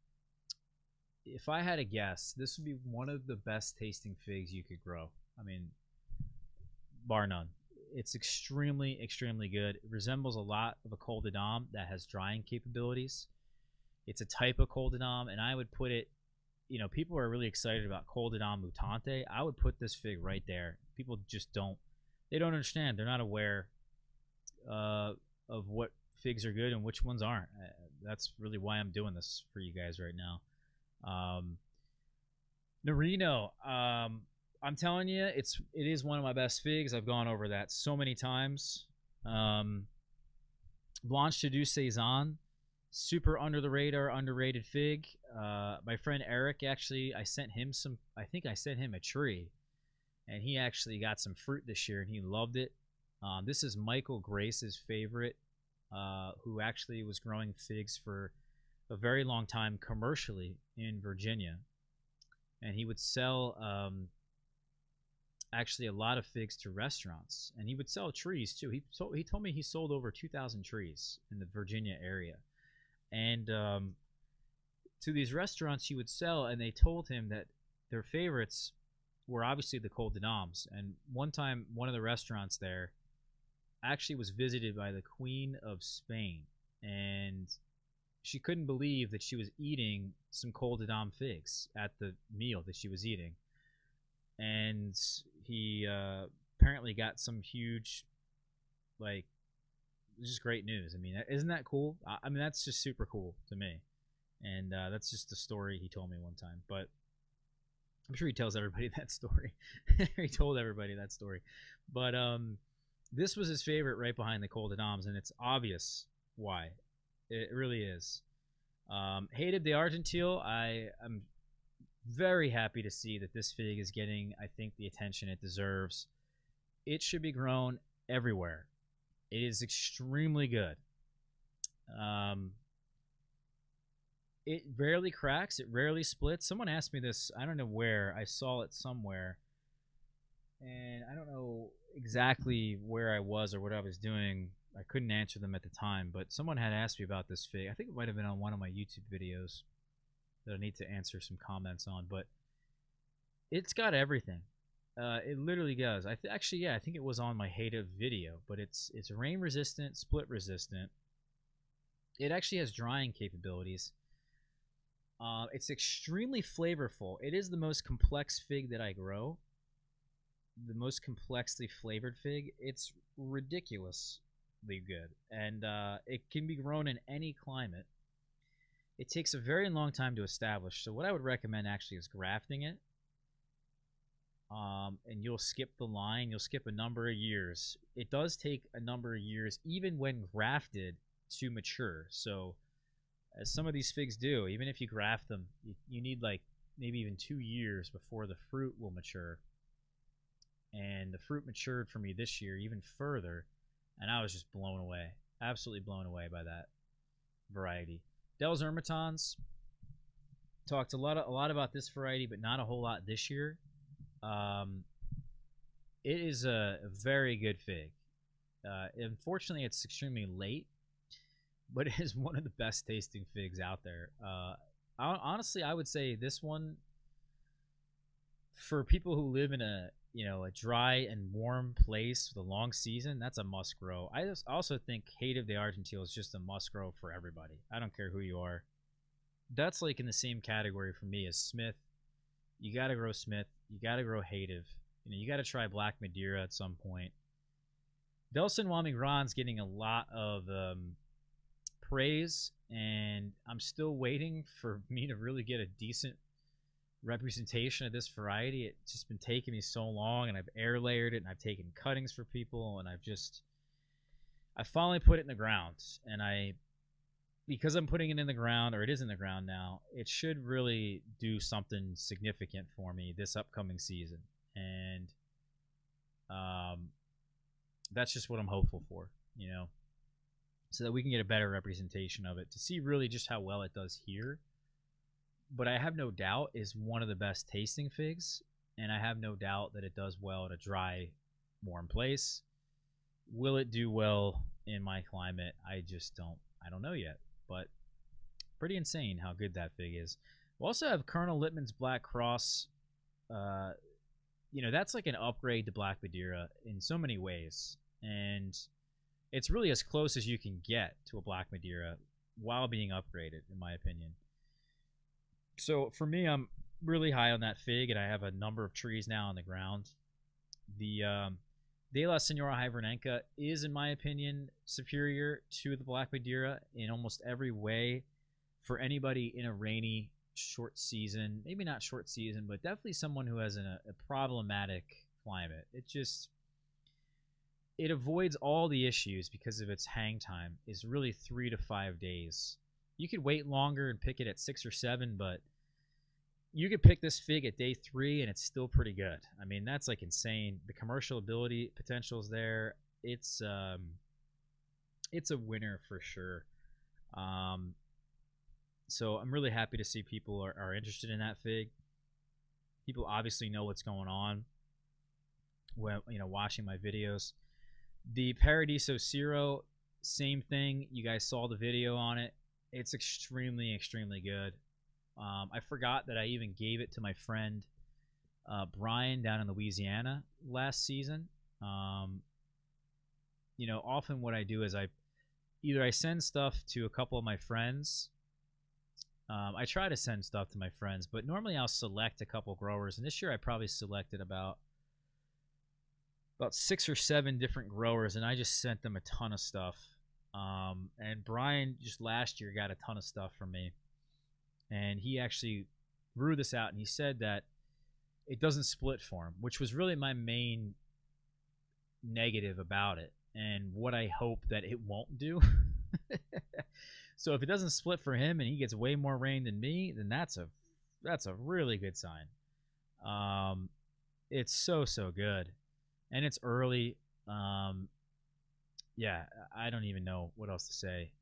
if I had a guess, this would be one of the best tasting figs you could grow. I mean, bar none. It's extremely, extremely good. It resembles a lot of a Col de Dom that has drying capabilities. It's a type of Col de Dom, and I would put it, you know, people are really excited about Col de Dom mutante. I would put this fig right there. People just don't, they don't understand. They're not aware uh, of what figs are good and which ones aren't. That's really why I'm doing this for you guys right now. Um, Nerino, um, I'm telling you, it's it is one of my best figs. I've gone over that so many times. Um, Blanche de Deux Saison, super under the radar, underrated fig. Uh, my friend Eric, actually, I sent him some, I think I sent him a tree, and he actually got some fruit this year, and he loved it. Um, this is Michael Grace's favorite, uh, who actually was growing figs for a very long time commercially in Virginia, and he would sell um, actually a lot of figs to restaurants, and he would sell trees too. He told, he told me he sold over two thousand trees in the Virginia area. And um, to these restaurants he would sell, and they told him that their favorites were obviously the Col de Doms. And one time, one of the restaurants there actually was visited by the Queen of Spain, and she couldn't believe that she was eating some Col de Dom figs at the meal that she was eating. And he uh, apparently got some huge, like, just great news. I mean, isn't that cool? I mean, that's just super cool to me. And uh, that's just the story he told me one time. But I'm sure he tells everybody that story. He told everybody that story. But um, this was his favorite right behind the Col de Doms, and it's obvious why. It really is. Um, Hated the Argentile, I am very happy to see that this fig is getting, I think, the attention it deserves. It should be grown everywhere. It is extremely good. Um, it rarely cracks. It rarely splits. Someone asked me this. I don't know where. I saw it somewhere. And I don't know exactly where I was or what I was doing. I couldn't answer them at the time. But someone had asked me about this fig. I think it might have been on one of my YouTube videos that I need to answer some comments on. But it's got everything. Uh, it literally does. I th actually, yeah, I think it was on my Hated video, but it's it's rain resistant, split resistant. It actually has drying capabilities. Uh, it's extremely flavorful. It is the most complex fig that I grow. The most complexly flavored fig. It's ridiculously good, and uh, it can be grown in any climate. It takes a very long time to establish. So what I would recommend actually is grafting it. Um, and you'll skip the line. You'll skip a number of years. It does take a number of years, even when grafted, to mature. So, as some of these figs do, even if you graft them, you, you need like maybe even two years before the fruit will mature. And the fruit matured for me this year even further, and I was just blown away. Absolutely blown away by that variety. Delzermatons, talked a lot of, a lot about this variety, but not a whole lot this year. Um, it is a very good fig. Uh, unfortunately, it's extremely late, but it is one of the best tasting figs out there. Uh, I, honestly, I would say this one, for people who live in a you know a dry and warm place with a long season, that's a must grow. I just also think Hative de Argenteuil is just a must grow for everybody. I don't care who you are. That's like in the same category for me as Smith. You got to grow Smith. You got to grow Hative. You know, you got to try Black Madeira at some point. Delson Wami Grand's getting a lot of um, praise, and I'm still waiting for me to really get a decent representation of this variety. It's just been taking me so long, and I've air layered it, and I've taken cuttings for people, and I've just, I finally put it in the ground, and I, because I'm putting it in the ground, or it is in the ground now, it should really do something significant for me this upcoming season, and um, that's just what I'm hopeful for, you know, so that we can get a better representation of it to see really just how well it does here. But I have no doubt is one of the best tasting figs, and I have no doubt that it does well in a dry, warm place. Will it do well in my climate? I just don't, I don't know yet, but pretty insane how good that fig is. We also have Colonel Littman's Black Cross. Uh, you know, that's like an upgrade to Black Madeira in so many ways, and it's really as close as you can get to a Black Madeira while being upgraded, in my opinion. So for me, I'm really high on that fig, and I have a number of trees now on the ground. The um, De La Senora Hibernenca is, in my opinion, superior to the Black Madeira in almost every way for anybody in a rainy, short season. Maybe not short season, but definitely someone who has an, a problematic climate. It just, it avoids all the issues because of its hang time. It's really three to five days. You could wait longer and pick it at six or seven, but you could pick this fig at day three and it's still pretty good. I mean, that's like insane. The commercial ability potential is there. It's um, it's a winner for sure. Um, so I'm really happy to see people are, are interested in that fig. People obviously know what's going on when, you know, watching my videos. The Paradiso Ciro, same thing. You guys saw the video on it. It's extremely, extremely good. Um, I forgot that I even gave it to my friend uh, Brian down in Louisiana last season. Um, you know, often what I do is I either I send stuff to a couple of my friends. Um, I try to send stuff to my friends, but normally I'll select a couple growers. And this year I probably selected about about six or seven different growers, and I just sent them a ton of stuff. Um, and Brian just last year got a ton of stuff from me, and he actually grew this out, and he said that it doesn't split for him, which was really my main negative about it and what I hope that it won't do. So if it doesn't split for him and he gets way more rain than me, then that's a, that's a really good sign. Um, it's so, so good, and it's early. Um, Yeah, I don't even know what else to say.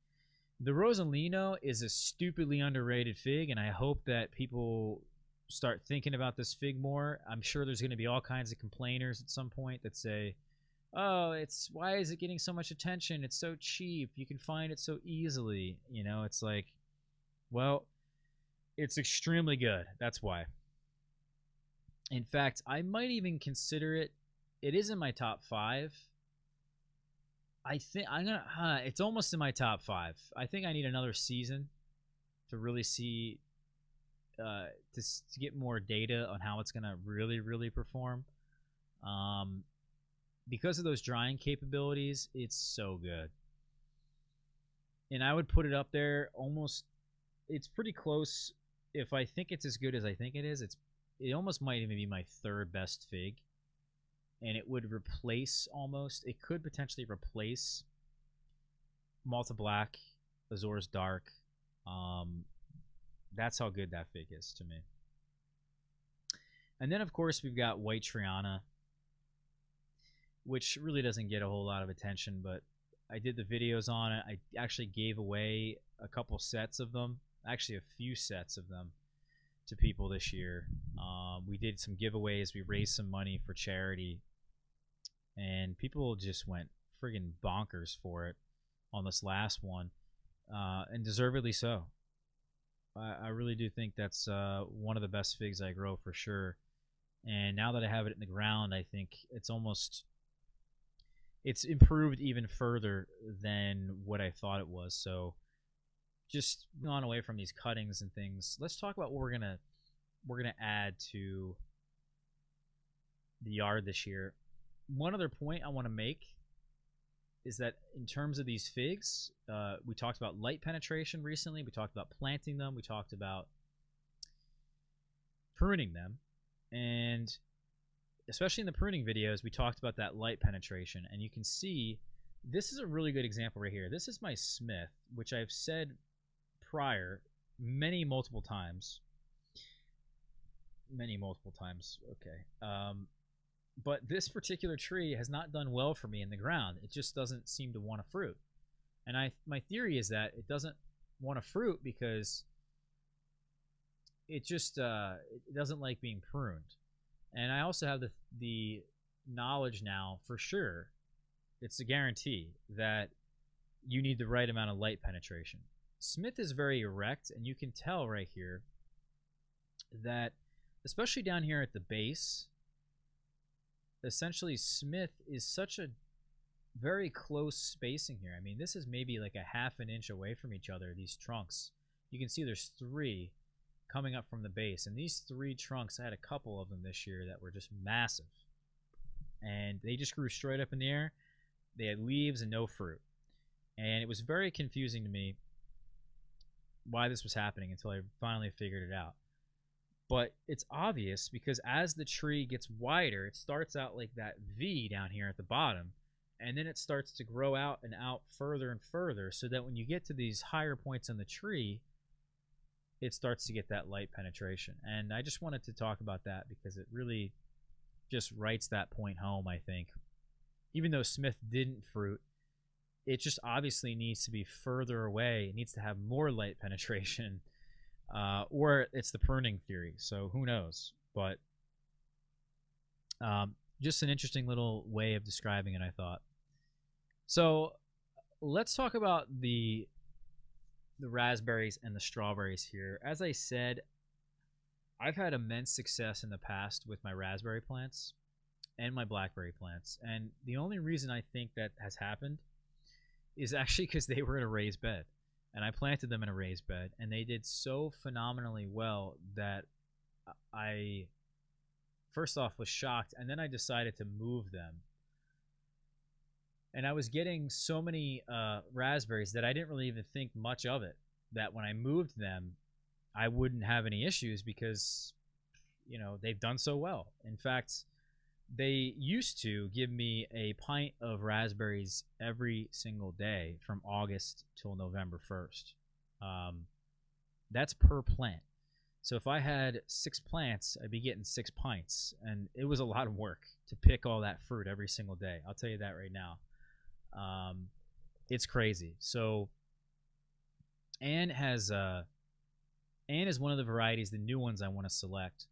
The Rosalino is a stupidly underrated fig, and I hope that people start thinking about this fig more. I'm sure there's going to be all kinds of complainers at some point that say, oh, it's why is it getting so much attention? It's so cheap. You can find it so easily. You know, it's like, well, it's extremely good. That's why. In fact, I might even consider it. It is in my top five. I think I'm gonna. Uh, it's almost in my top five. I think I need another season to really see, uh, to, to get more data on how it's gonna really, really perform. Um, because of those drying capabilities, it's so good. And I would put it up there almost. It's pretty close. If I think it's as good as I think it is, it's it almost might even be my third best fig. And it would replace almost, it could potentially replace Malta Black, Azores Dark. Um, that's how good that fig is to me. And then, of course, we've got White Triana, which really doesn't get a whole lot of attention, but I did the videos on it. I actually gave away a couple sets of them, actually a few sets of them. to people this year. Um, we did some giveaways. We raised some money for charity. And people just went friggin' bonkers for it on this last one. Uh, and deservedly so. I, I really do think that's uh, one of the best figs I grow for sure. And now that I have it in the ground, I think it's almost... it's improved even further than what I thought it was. So just gone away from these cuttings and things. Let's talk about what we're gonna we're gonna add to the yard this year. One other point I want to make is that in terms of these figs, uh, we talked about light penetration recently. We talked about planting them. We talked about pruning them, and especially in the pruning videos, we talked about that light penetration. And you can see this is a really good example right here. This is my Smith, which I've said prior many multiple times. Many multiple times, okay. Um, but this particular tree has not done well for me in the ground. It just doesn't seem to want to fruit. And I, my theory is that it doesn't want to fruit because it just uh, it doesn't like being pruned. And I also have the the knowledge now for sure, it's a guarantee, that you need the right amount of light penetration. Smith is very erect, and you can tell right here that, especially down here at the base, essentially Smith is such a very close spacing here. I mean, this is maybe like a half an inch away from each other, these trunks. You can see there's three coming up from the base, and these three trunks, I had a couple of them this year that were just massive, and they just grew straight up in the air. They had leaves and no fruit, and it was very confusing to me why this was happening until I finally figured it out. But it's obvious, because as the tree gets wider, it starts out like that V down here at the bottom, and then it starts to grow out and out further and further, so that when you get to these higher points on the tree, it starts to get that light penetration. And I just wanted to talk about that because it really just writes that point home, I think. Even though Smith didn't fruit, it just obviously needs to be further away. It needs to have more light penetration, uh, or it's the pruning theory, so who knows. But um, just an interesting little way of describing it, I thought. So let's talk about the... the raspberries and the strawberries here. As I said, I've had immense success in the past with my raspberry plants and my blackberry plants, and the only reason I think that has happened is actually because they were in a raised bed, and I planted them in a raised bed, and they did so phenomenally well that I first off was shocked, and then I decided to move them. And I was getting so many uh, raspberries that I didn't really even think much of it, that when I moved them, I wouldn't have any issues because, you know, they've done so well. In fact, they used to give me a pint of raspberries every single day from August till November first. Um, that's per plant. So if I had six plants, I'd be getting six pints. And it was a lot of work to pick all that fruit every single day. I'll tell you that right now. Um, it's crazy. So Anne has, uh, Anne is one of the varieties, the new ones I want to select,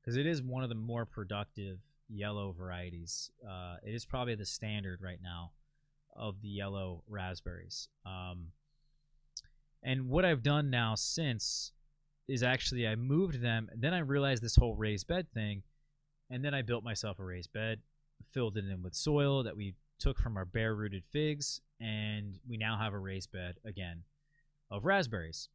because it is one of the more productive yellow varieties. Uh, it is probably the standard right now of the yellow raspberries. Um, and what I've done now since is actually I moved them, and then I realized this whole raised bed thing, and then I built myself a raised bed, filled it in with soil that we took from our bare-rooted figs, and we now have a raised bed again of raspberries.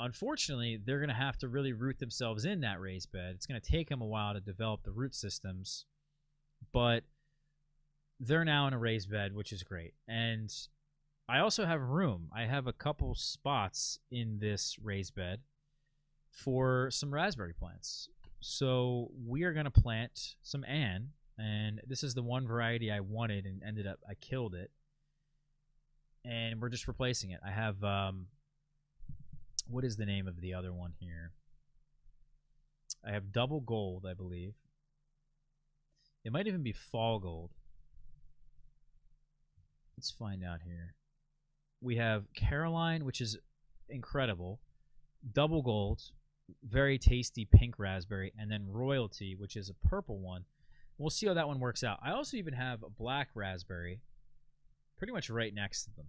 Unfortunately, they're going to have to really root themselves in that raised bed. It's going to take them a while to develop the root systems, but they're now in a raised bed, which is great. And I also have room. I have a couple spots in this raised bed for some raspberry plants. So we are going to plant some Ann. And this is the one variety I wanted and ended up, I killed it. And we're just replacing it. I have, um, what is the name of the other one here? I have Double Gold, I believe. It might even be Fall Gold. Let's find out here. We have Caroline, which is incredible. Double Gold, very tasty pink raspberry, and then Royalty, which is a purple one. We'll see how that one works out. I also even have a black raspberry pretty much right next to them.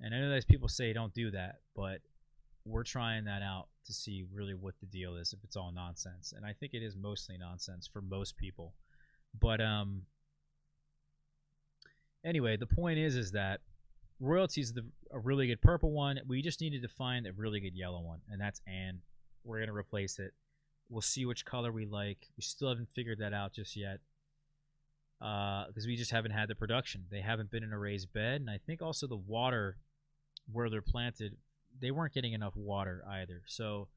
And I know that people say don't do that, but we're trying that out to see really what the deal is, if it's all nonsense. And I think it is mostly nonsense for most people. But um, anyway, the point is is that Royalty is the, a really good purple one. We just needed to find a really good yellow one, and that's Anne. We're going to replace it. We'll see which color we like. We still haven't figured that out just yet because uh, we just haven't had the production. They haven't been in a raised bed, and I think also the water where they're planted, they weren't getting enough water either. So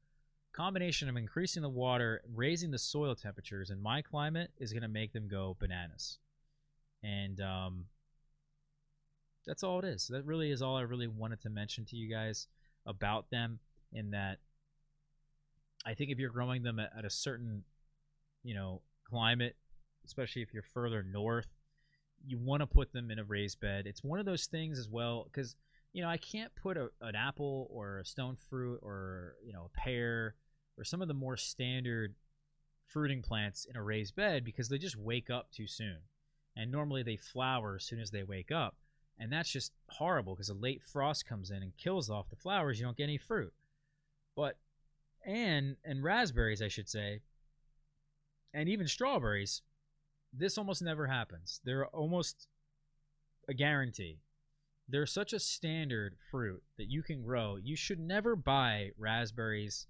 combination of increasing the water, raising the soil temperatures in my climate is going to make them go bananas. And um, that's all it is. So that really is all I really wanted to mention to you guys about them, in that I think if you're growing them at a certain, you know, climate, especially if you're further north, you want to put them in a raised bed. It's one of those things as well, because, you know, I can't put a, an apple or a stone fruit or, you know, a pear or some of the more standard fruiting plants in a raised bed because they just wake up too soon. And normally they flower as soon as they wake up. And that's just horrible because a late frost comes in and kills off the flowers. You don't get any fruit. But And, and raspberries, I should say, and even strawberries, this almost never happens. They're almost a guarantee. They're such a standard fruit that you can grow. You should never buy raspberries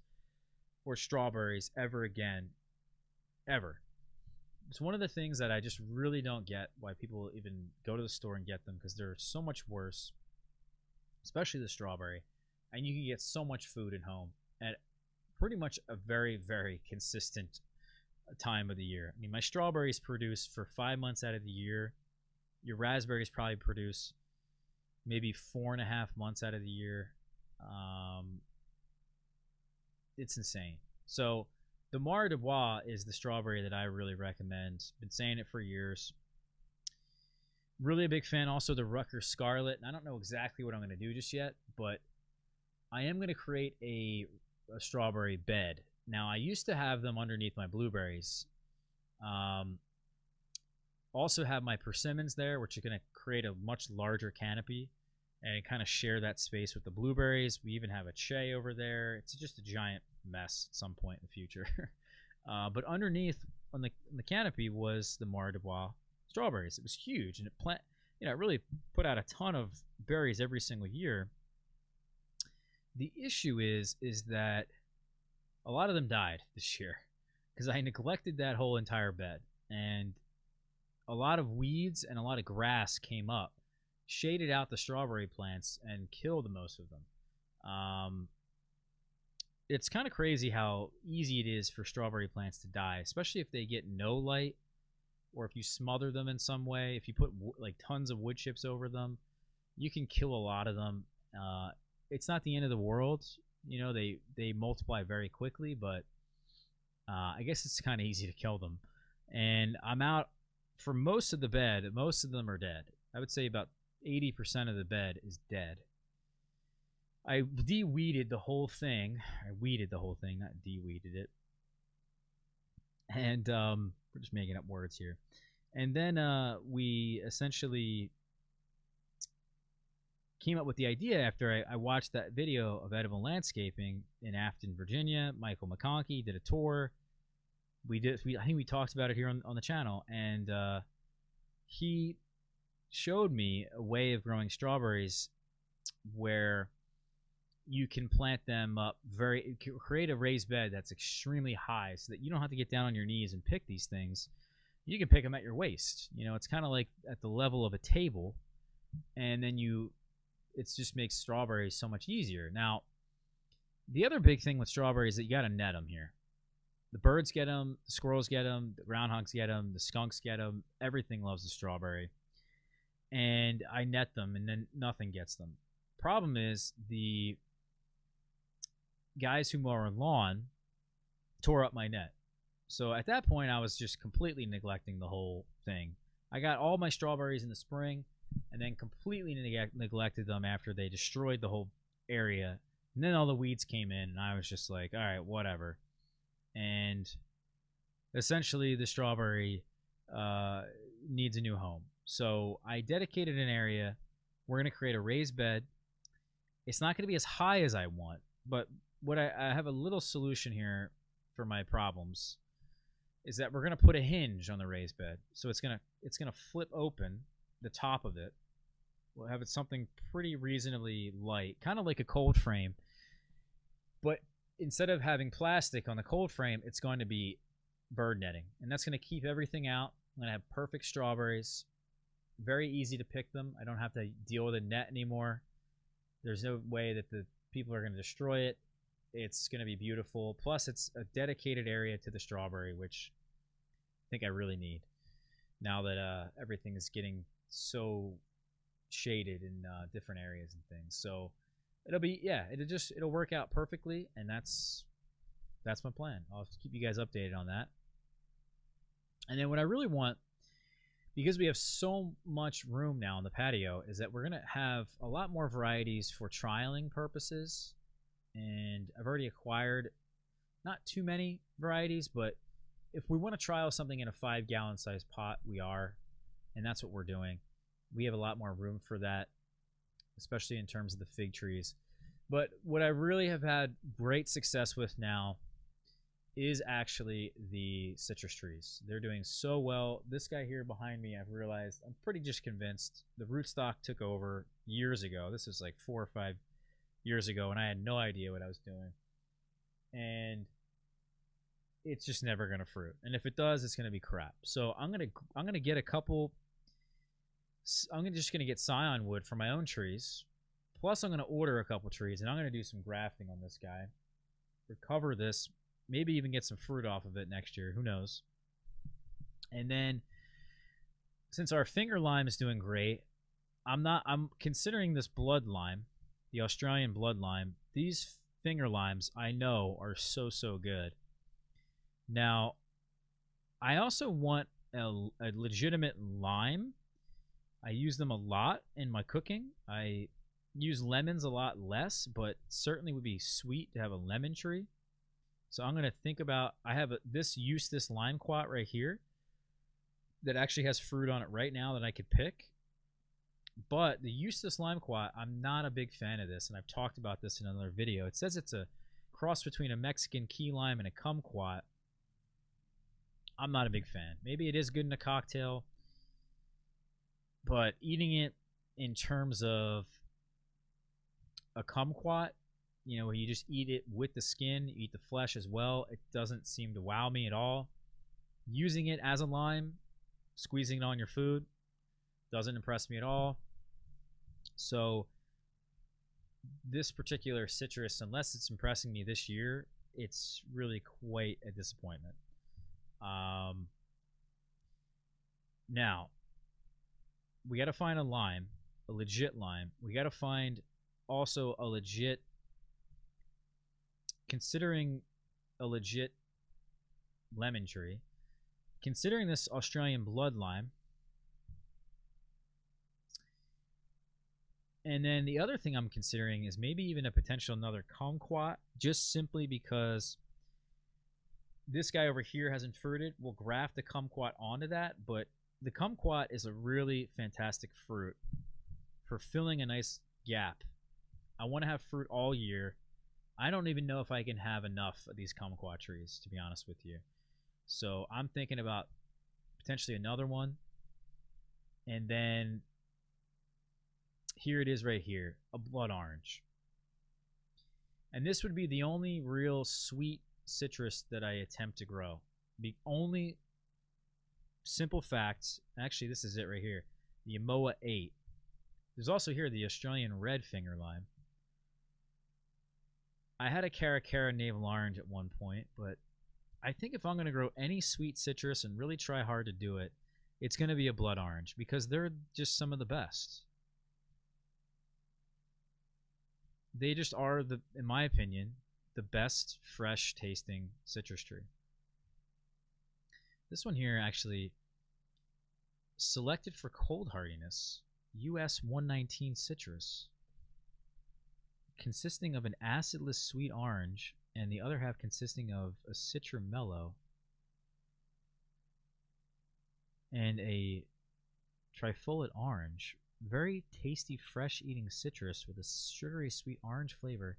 or strawberries ever again, ever. It's one of the things that I just really don't get, why people even go to the store and get them, because they're so much worse, especially the strawberry, and you can get so much food at home at pretty much a very, very consistent time of the year. I mean, my strawberries produce for five months out of the year. Your raspberries probably produce maybe four and a half months out of the year. Um, it's insane. So the Mara de Bois is the strawberry that I really recommend. Been saying it for years. Really a big fan. Also the Rucker Scarlet. And I don't know exactly what I'm going to do just yet, but I am going to create a... a strawberry bed. Now, I used to have them underneath my blueberries. Um, also have my persimmons there, which are going to create a much larger canopy and kind of share that space with the blueberries. We even have a che over there. It's just a giant mess at some point in the future. uh, but underneath on the, on the canopy was the Mara de Bois strawberries. It was huge, and it plant, you know, it really put out a ton of berries every single year. The issue is is that a lot of them died this year because I neglected that whole entire bed, and a lot of weeds and a lot of grass came up, shaded out the strawberry plants, and killed most of them. Um, it's kind of crazy how easy it is for strawberry plants to die, especially if they get no light or if you smother them in some way. If you put like tons of wood chips over them, you can kill a lot of them. Uh, It's not the end of the world. You know, they, they multiply very quickly, but uh, I guess it's kind of easy to kill them. And I'm out for most of the bed. Most of them are dead. I would say about eighty percent of the bed is dead. I de-weeded the whole thing. I weeded the whole thing, not de-weeded it. And um, we're just making up words here. And then uh, we essentially... came up with the idea after I, I watched that video of Edible Landscaping in Afton, Virginia. Michael McConkey did a tour. We did. We, I think we talked about it here on, on the channel, and uh, he showed me a way of growing strawberries where you can plant them up very, create a raised bed that's extremely high, so that you don't have to get down on your knees and pick these things. You can pick them at your waist. You know, it's kind of like at the level of a table, and then you. It just makes strawberries so much easier. Now, the other big thing with strawberries is that you got to net them here. The birds get them, the squirrels get them, the groundhogs get them, the skunks get them. Everything loves the strawberry. And I net them, and then nothing gets them. Problem is the guys who mow our lawn tore up my net. So at that point, I was just completely neglecting the whole thing. I got all my strawberries in the spring, and then completely neg neglected them after they destroyed the whole area, And then all the weeds came in, and I was just like, all right, whatever. And essentially the strawberry uh, needs a new home. So I dedicated an area. We're going to create a raised bed. It's not going to be as high as I want, but what I, I have a little solution here for my problems is that we're going to put a hinge on the raised bed. So it's going to it's going to flip open the top of it. We'll have it something pretty reasonably light, kind of like a cold frame. But instead of having plastic on the cold frame, it's going to be bird netting. And that's going to keep everything out. I'm going to have perfect strawberries. Very easy to pick them. I don't have to deal with a net anymore. There's no way that the people are going to destroy it. It's going to be beautiful. Plus, it's a dedicated area to the strawberry, which I think I really need now that uh, everything is getting so shaded in uh, different areas and things. So it'll be, yeah, it'll just, it'll work out perfectly. And that's, that's my plan. I'll have to keep you guys updated on that. And then what I really want, because we have so much room now on the patio, is that we're going to have a lot more varieties for trialing purposes. And I've already acquired not too many varieties, but if we want to trial something in a five gallon size pot, we are, and that's what we're doing. We have a lot more room for that, especially in terms of the fig trees. But what I really have had great success with now is actually the citrus trees. They're doing so well. This guy here behind me, I've realized, I'm pretty just convinced the rootstock took over years ago. This is like four or five years ago, and I had no idea what I was doing, and it's just never gonna fruit, and if it does, it's gonna be crap. So I'm gonna I'm gonna get a couple I'm gonna just gonna get scion wood for my own trees, plus I'm gonna order a couple trees, and I'm gonna do some grafting on this guy, recover this, maybe even get some fruit off of it next year, who knows. And then since our finger lime is doing great, I'm not I'm considering this blood lime, the Australian blood lime. These finger limes I know are so, so good. Now, I also want a, a legitimate lime. I use them a lot in my cooking. I use lemons a lot less, but certainly would be sweet to have a lemon tree. So I'm going to think about, I have a, this Eustace limequat right here that actually has fruit on it right now that I could pick. But the Eustace limequat, I'm not a big fan of this, and I've talked about this in another video. It says it's a cross between a Mexican key lime and a kumquat. I'm not a big fan. Maybe it is good in a cocktail, but eating it in terms of a kumquat, you know, where you just eat it with the skin, you eat the flesh as well, it doesn't seem to wow me at all. Using it as a lime, squeezing it on your food, doesn't impress me at all. So this particular citrus, unless it's impressing me this year, it's really quite a disappointment. Um, now, we got to find a lime, a legit lime. We got to find also a legit, considering a legit lemon tree, considering this Australian blood lime. And then the other thing I'm considering is maybe even a potential another kumquat, just simply because this guy over here hasn't fruited. We'll graft the kumquat onto that, but the kumquat is a really fantastic fruit for filling a nice gap. I want to have fruit all year. I don't even know if I can have enough of these kumquat trees, to be honest with you. So I'm thinking about potentially another one. And then here it is right here, a blood orange. And this would be the only real sweet citrus that I attempt to grow. The only simple fact, actually this is it right here, the Emoa eight. There's also here the Australian red finger lime. I had a Caracara navel orange at one point, but I think if I'm going to grow any sweet citrus and really try hard to do it, it's going to be a blood orange because they're just some of the best. They just are, the, in my opinion, the best fresh-tasting citrus tree. This one here, actually, selected for cold hardiness, U S one nineteen citrus. consisting of an acidless sweet orange and the other half consisting of a citramello and a trifoliate orange. Very tasty, fresh-eating citrus with a sugary sweet orange flavor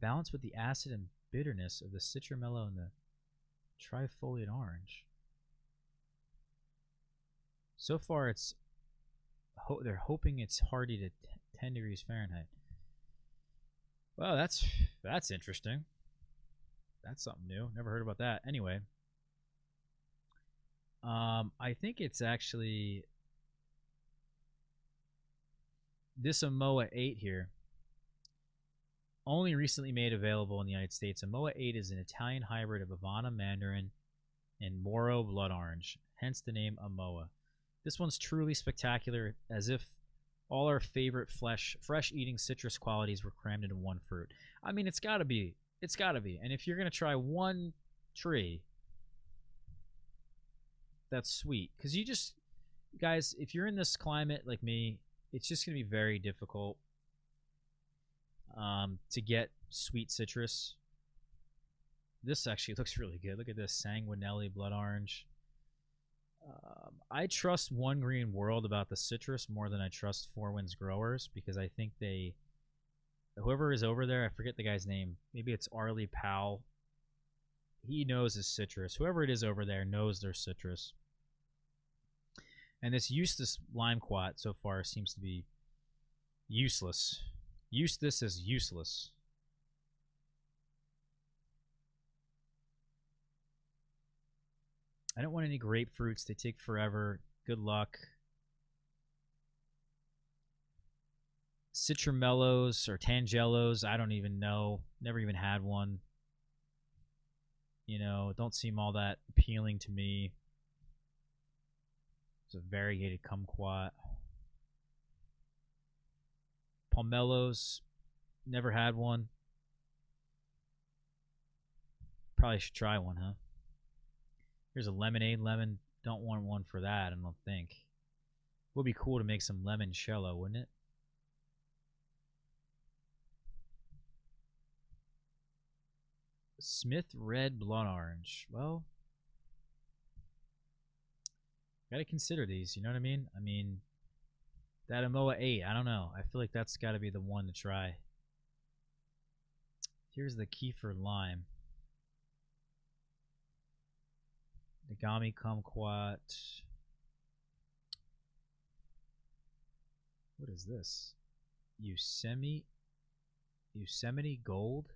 balanced with the acid and bitterness of the citramello and the trifoliate orange. So far, it's ho they're hoping it's hardy to t ten degrees Fahrenheit. Well, that's that's interesting. That's something new. Never heard about that. Anyway, um, I think it's actually this Amoa eight here. Only recently made available in the United States, Amoa eight is an Italian hybrid of Ivana Mandarin and Moro Blood Orange, hence the name Amoa. This one's truly spectacular, as if all our favorite flesh, fresh-eating citrus qualities were crammed into one fruit. I mean, it's got to be. It's got to be. And if you're going to try one tree that's sweet, because you just, guys, if you're in this climate like me, it's just going to be very difficult um, to get sweet citrus. This actually looks really good. Look at this Sanguinelli Blood Orange. Um, I trust One Green World about the citrus more than I trust Four Winds Growers, because I think they, whoever is over there, I forget the guy's name. Maybe it's Arlie Powell. He knows his citrus. Whoever it is over there knows their citrus. And this Eustace Limequat so far seems to be useless. Eustace is useless. I don't want any grapefruits. They take forever. Good luck. Citramellos or Tangelos, I don't even know. Never even had one. You know, don't seem all that appealing to me. It's a variegated kumquat. Palmellos, never had one. Probably should try one, huh? Here's a lemonade lemon. Don't want one for that, I don't think. It would be cool to make some limoncello, wouldn't it? Smith Red Blood Orange. Well, gotta consider these, you know what I mean? I mean, that Amoa eight, I don't know. I feel like that's gotta be the one to try. Here's the Kiefer Lime. Nagami Kumquat. What is this? Yosemite, Yosemite Gold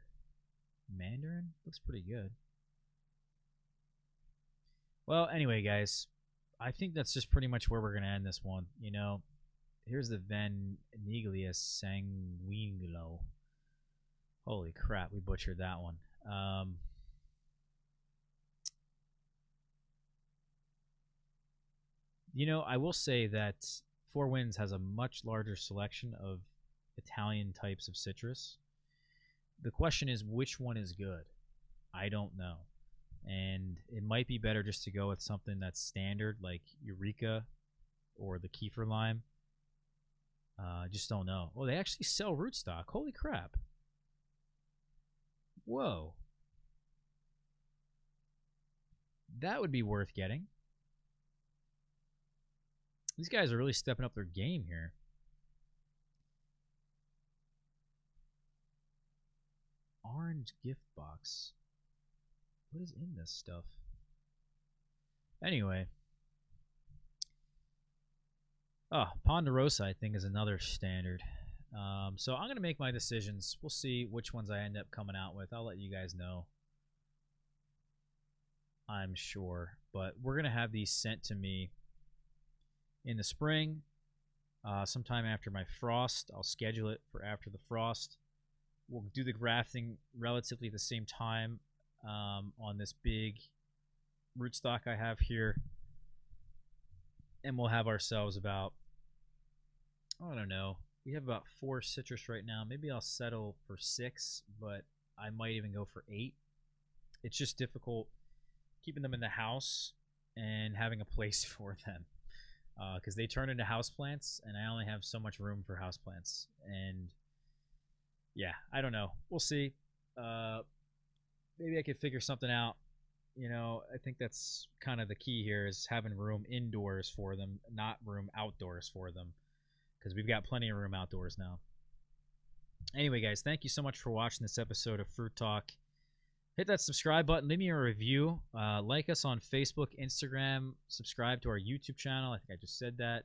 Mandarin? Looks pretty good. Well, anyway, guys, I think that's just pretty much where we're going to end this one. You know, here's the Veniglia Sanguinello. Holy crap, we butchered that one. Um... You know, I will say that Four Winds has a much larger selection of Italian types of citrus. The question is, which one is good? I don't know. And it might be better just to go with something that's standard, like Eureka or the Kiefer Lime. I uh, just don't know. Oh, they actually sell rootstock. Holy crap. Whoa. That would be worth getting. These guys are really stepping up their game here. Orange gift box. What is in this stuff? Anyway. Oh, Ponderosa, I think, is another standard. Um, so I'm going to make my decisions. We'll see which ones I end up coming out with. I'll let you guys know, I'm sure. But we're going to have these sent to me in the spring, uh, sometime after my frost. I'll schedule it for after the frost. We'll do the grafting relatively at the same time um, on this big rootstock I have here. And we'll have ourselves about, I don't know, we have about four citrus right now. Maybe I'll settle for six, but I might even go for eight. It's just difficult keeping them in the house and having a place for them, because uh, they turn into houseplants, and I only have so much room for houseplants. And yeah, I don't know. We'll see. Uh, maybe I could figure something out. You know, I think that's kind of the key here, is having room indoors for them, not room outdoors for them, because we've got plenty of room outdoors now. Anyway, guys, thank you so much for watching this episode of Fruit Talk. Hit that subscribe button. Leave me a review. Uh, like us on Facebook, Instagram. Subscribe to our YouTube channel. I think I just said that.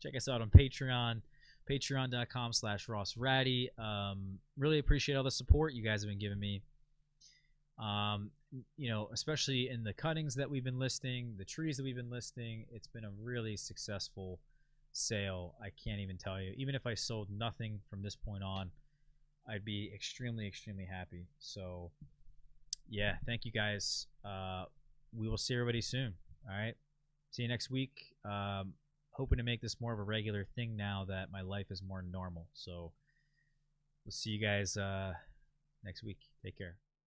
Check us out on Patreon. Patreon.com slash Ross Ratty. Um, really appreciate all the support you guys have been giving me. Um, you know, especially in the cuttings that we've been listing, the trees that we've been listing, it's been a really successful sale. I can't even tell you. Even if I sold nothing from this point on, I'd be extremely, extremely happy. So, yeah, thank you guys. Uh, we will see everybody soon. All right. See you next week. Um, hoping to make this more of a regular thing now that my life is more normal. So we'll see you guys uh, next week. Take care.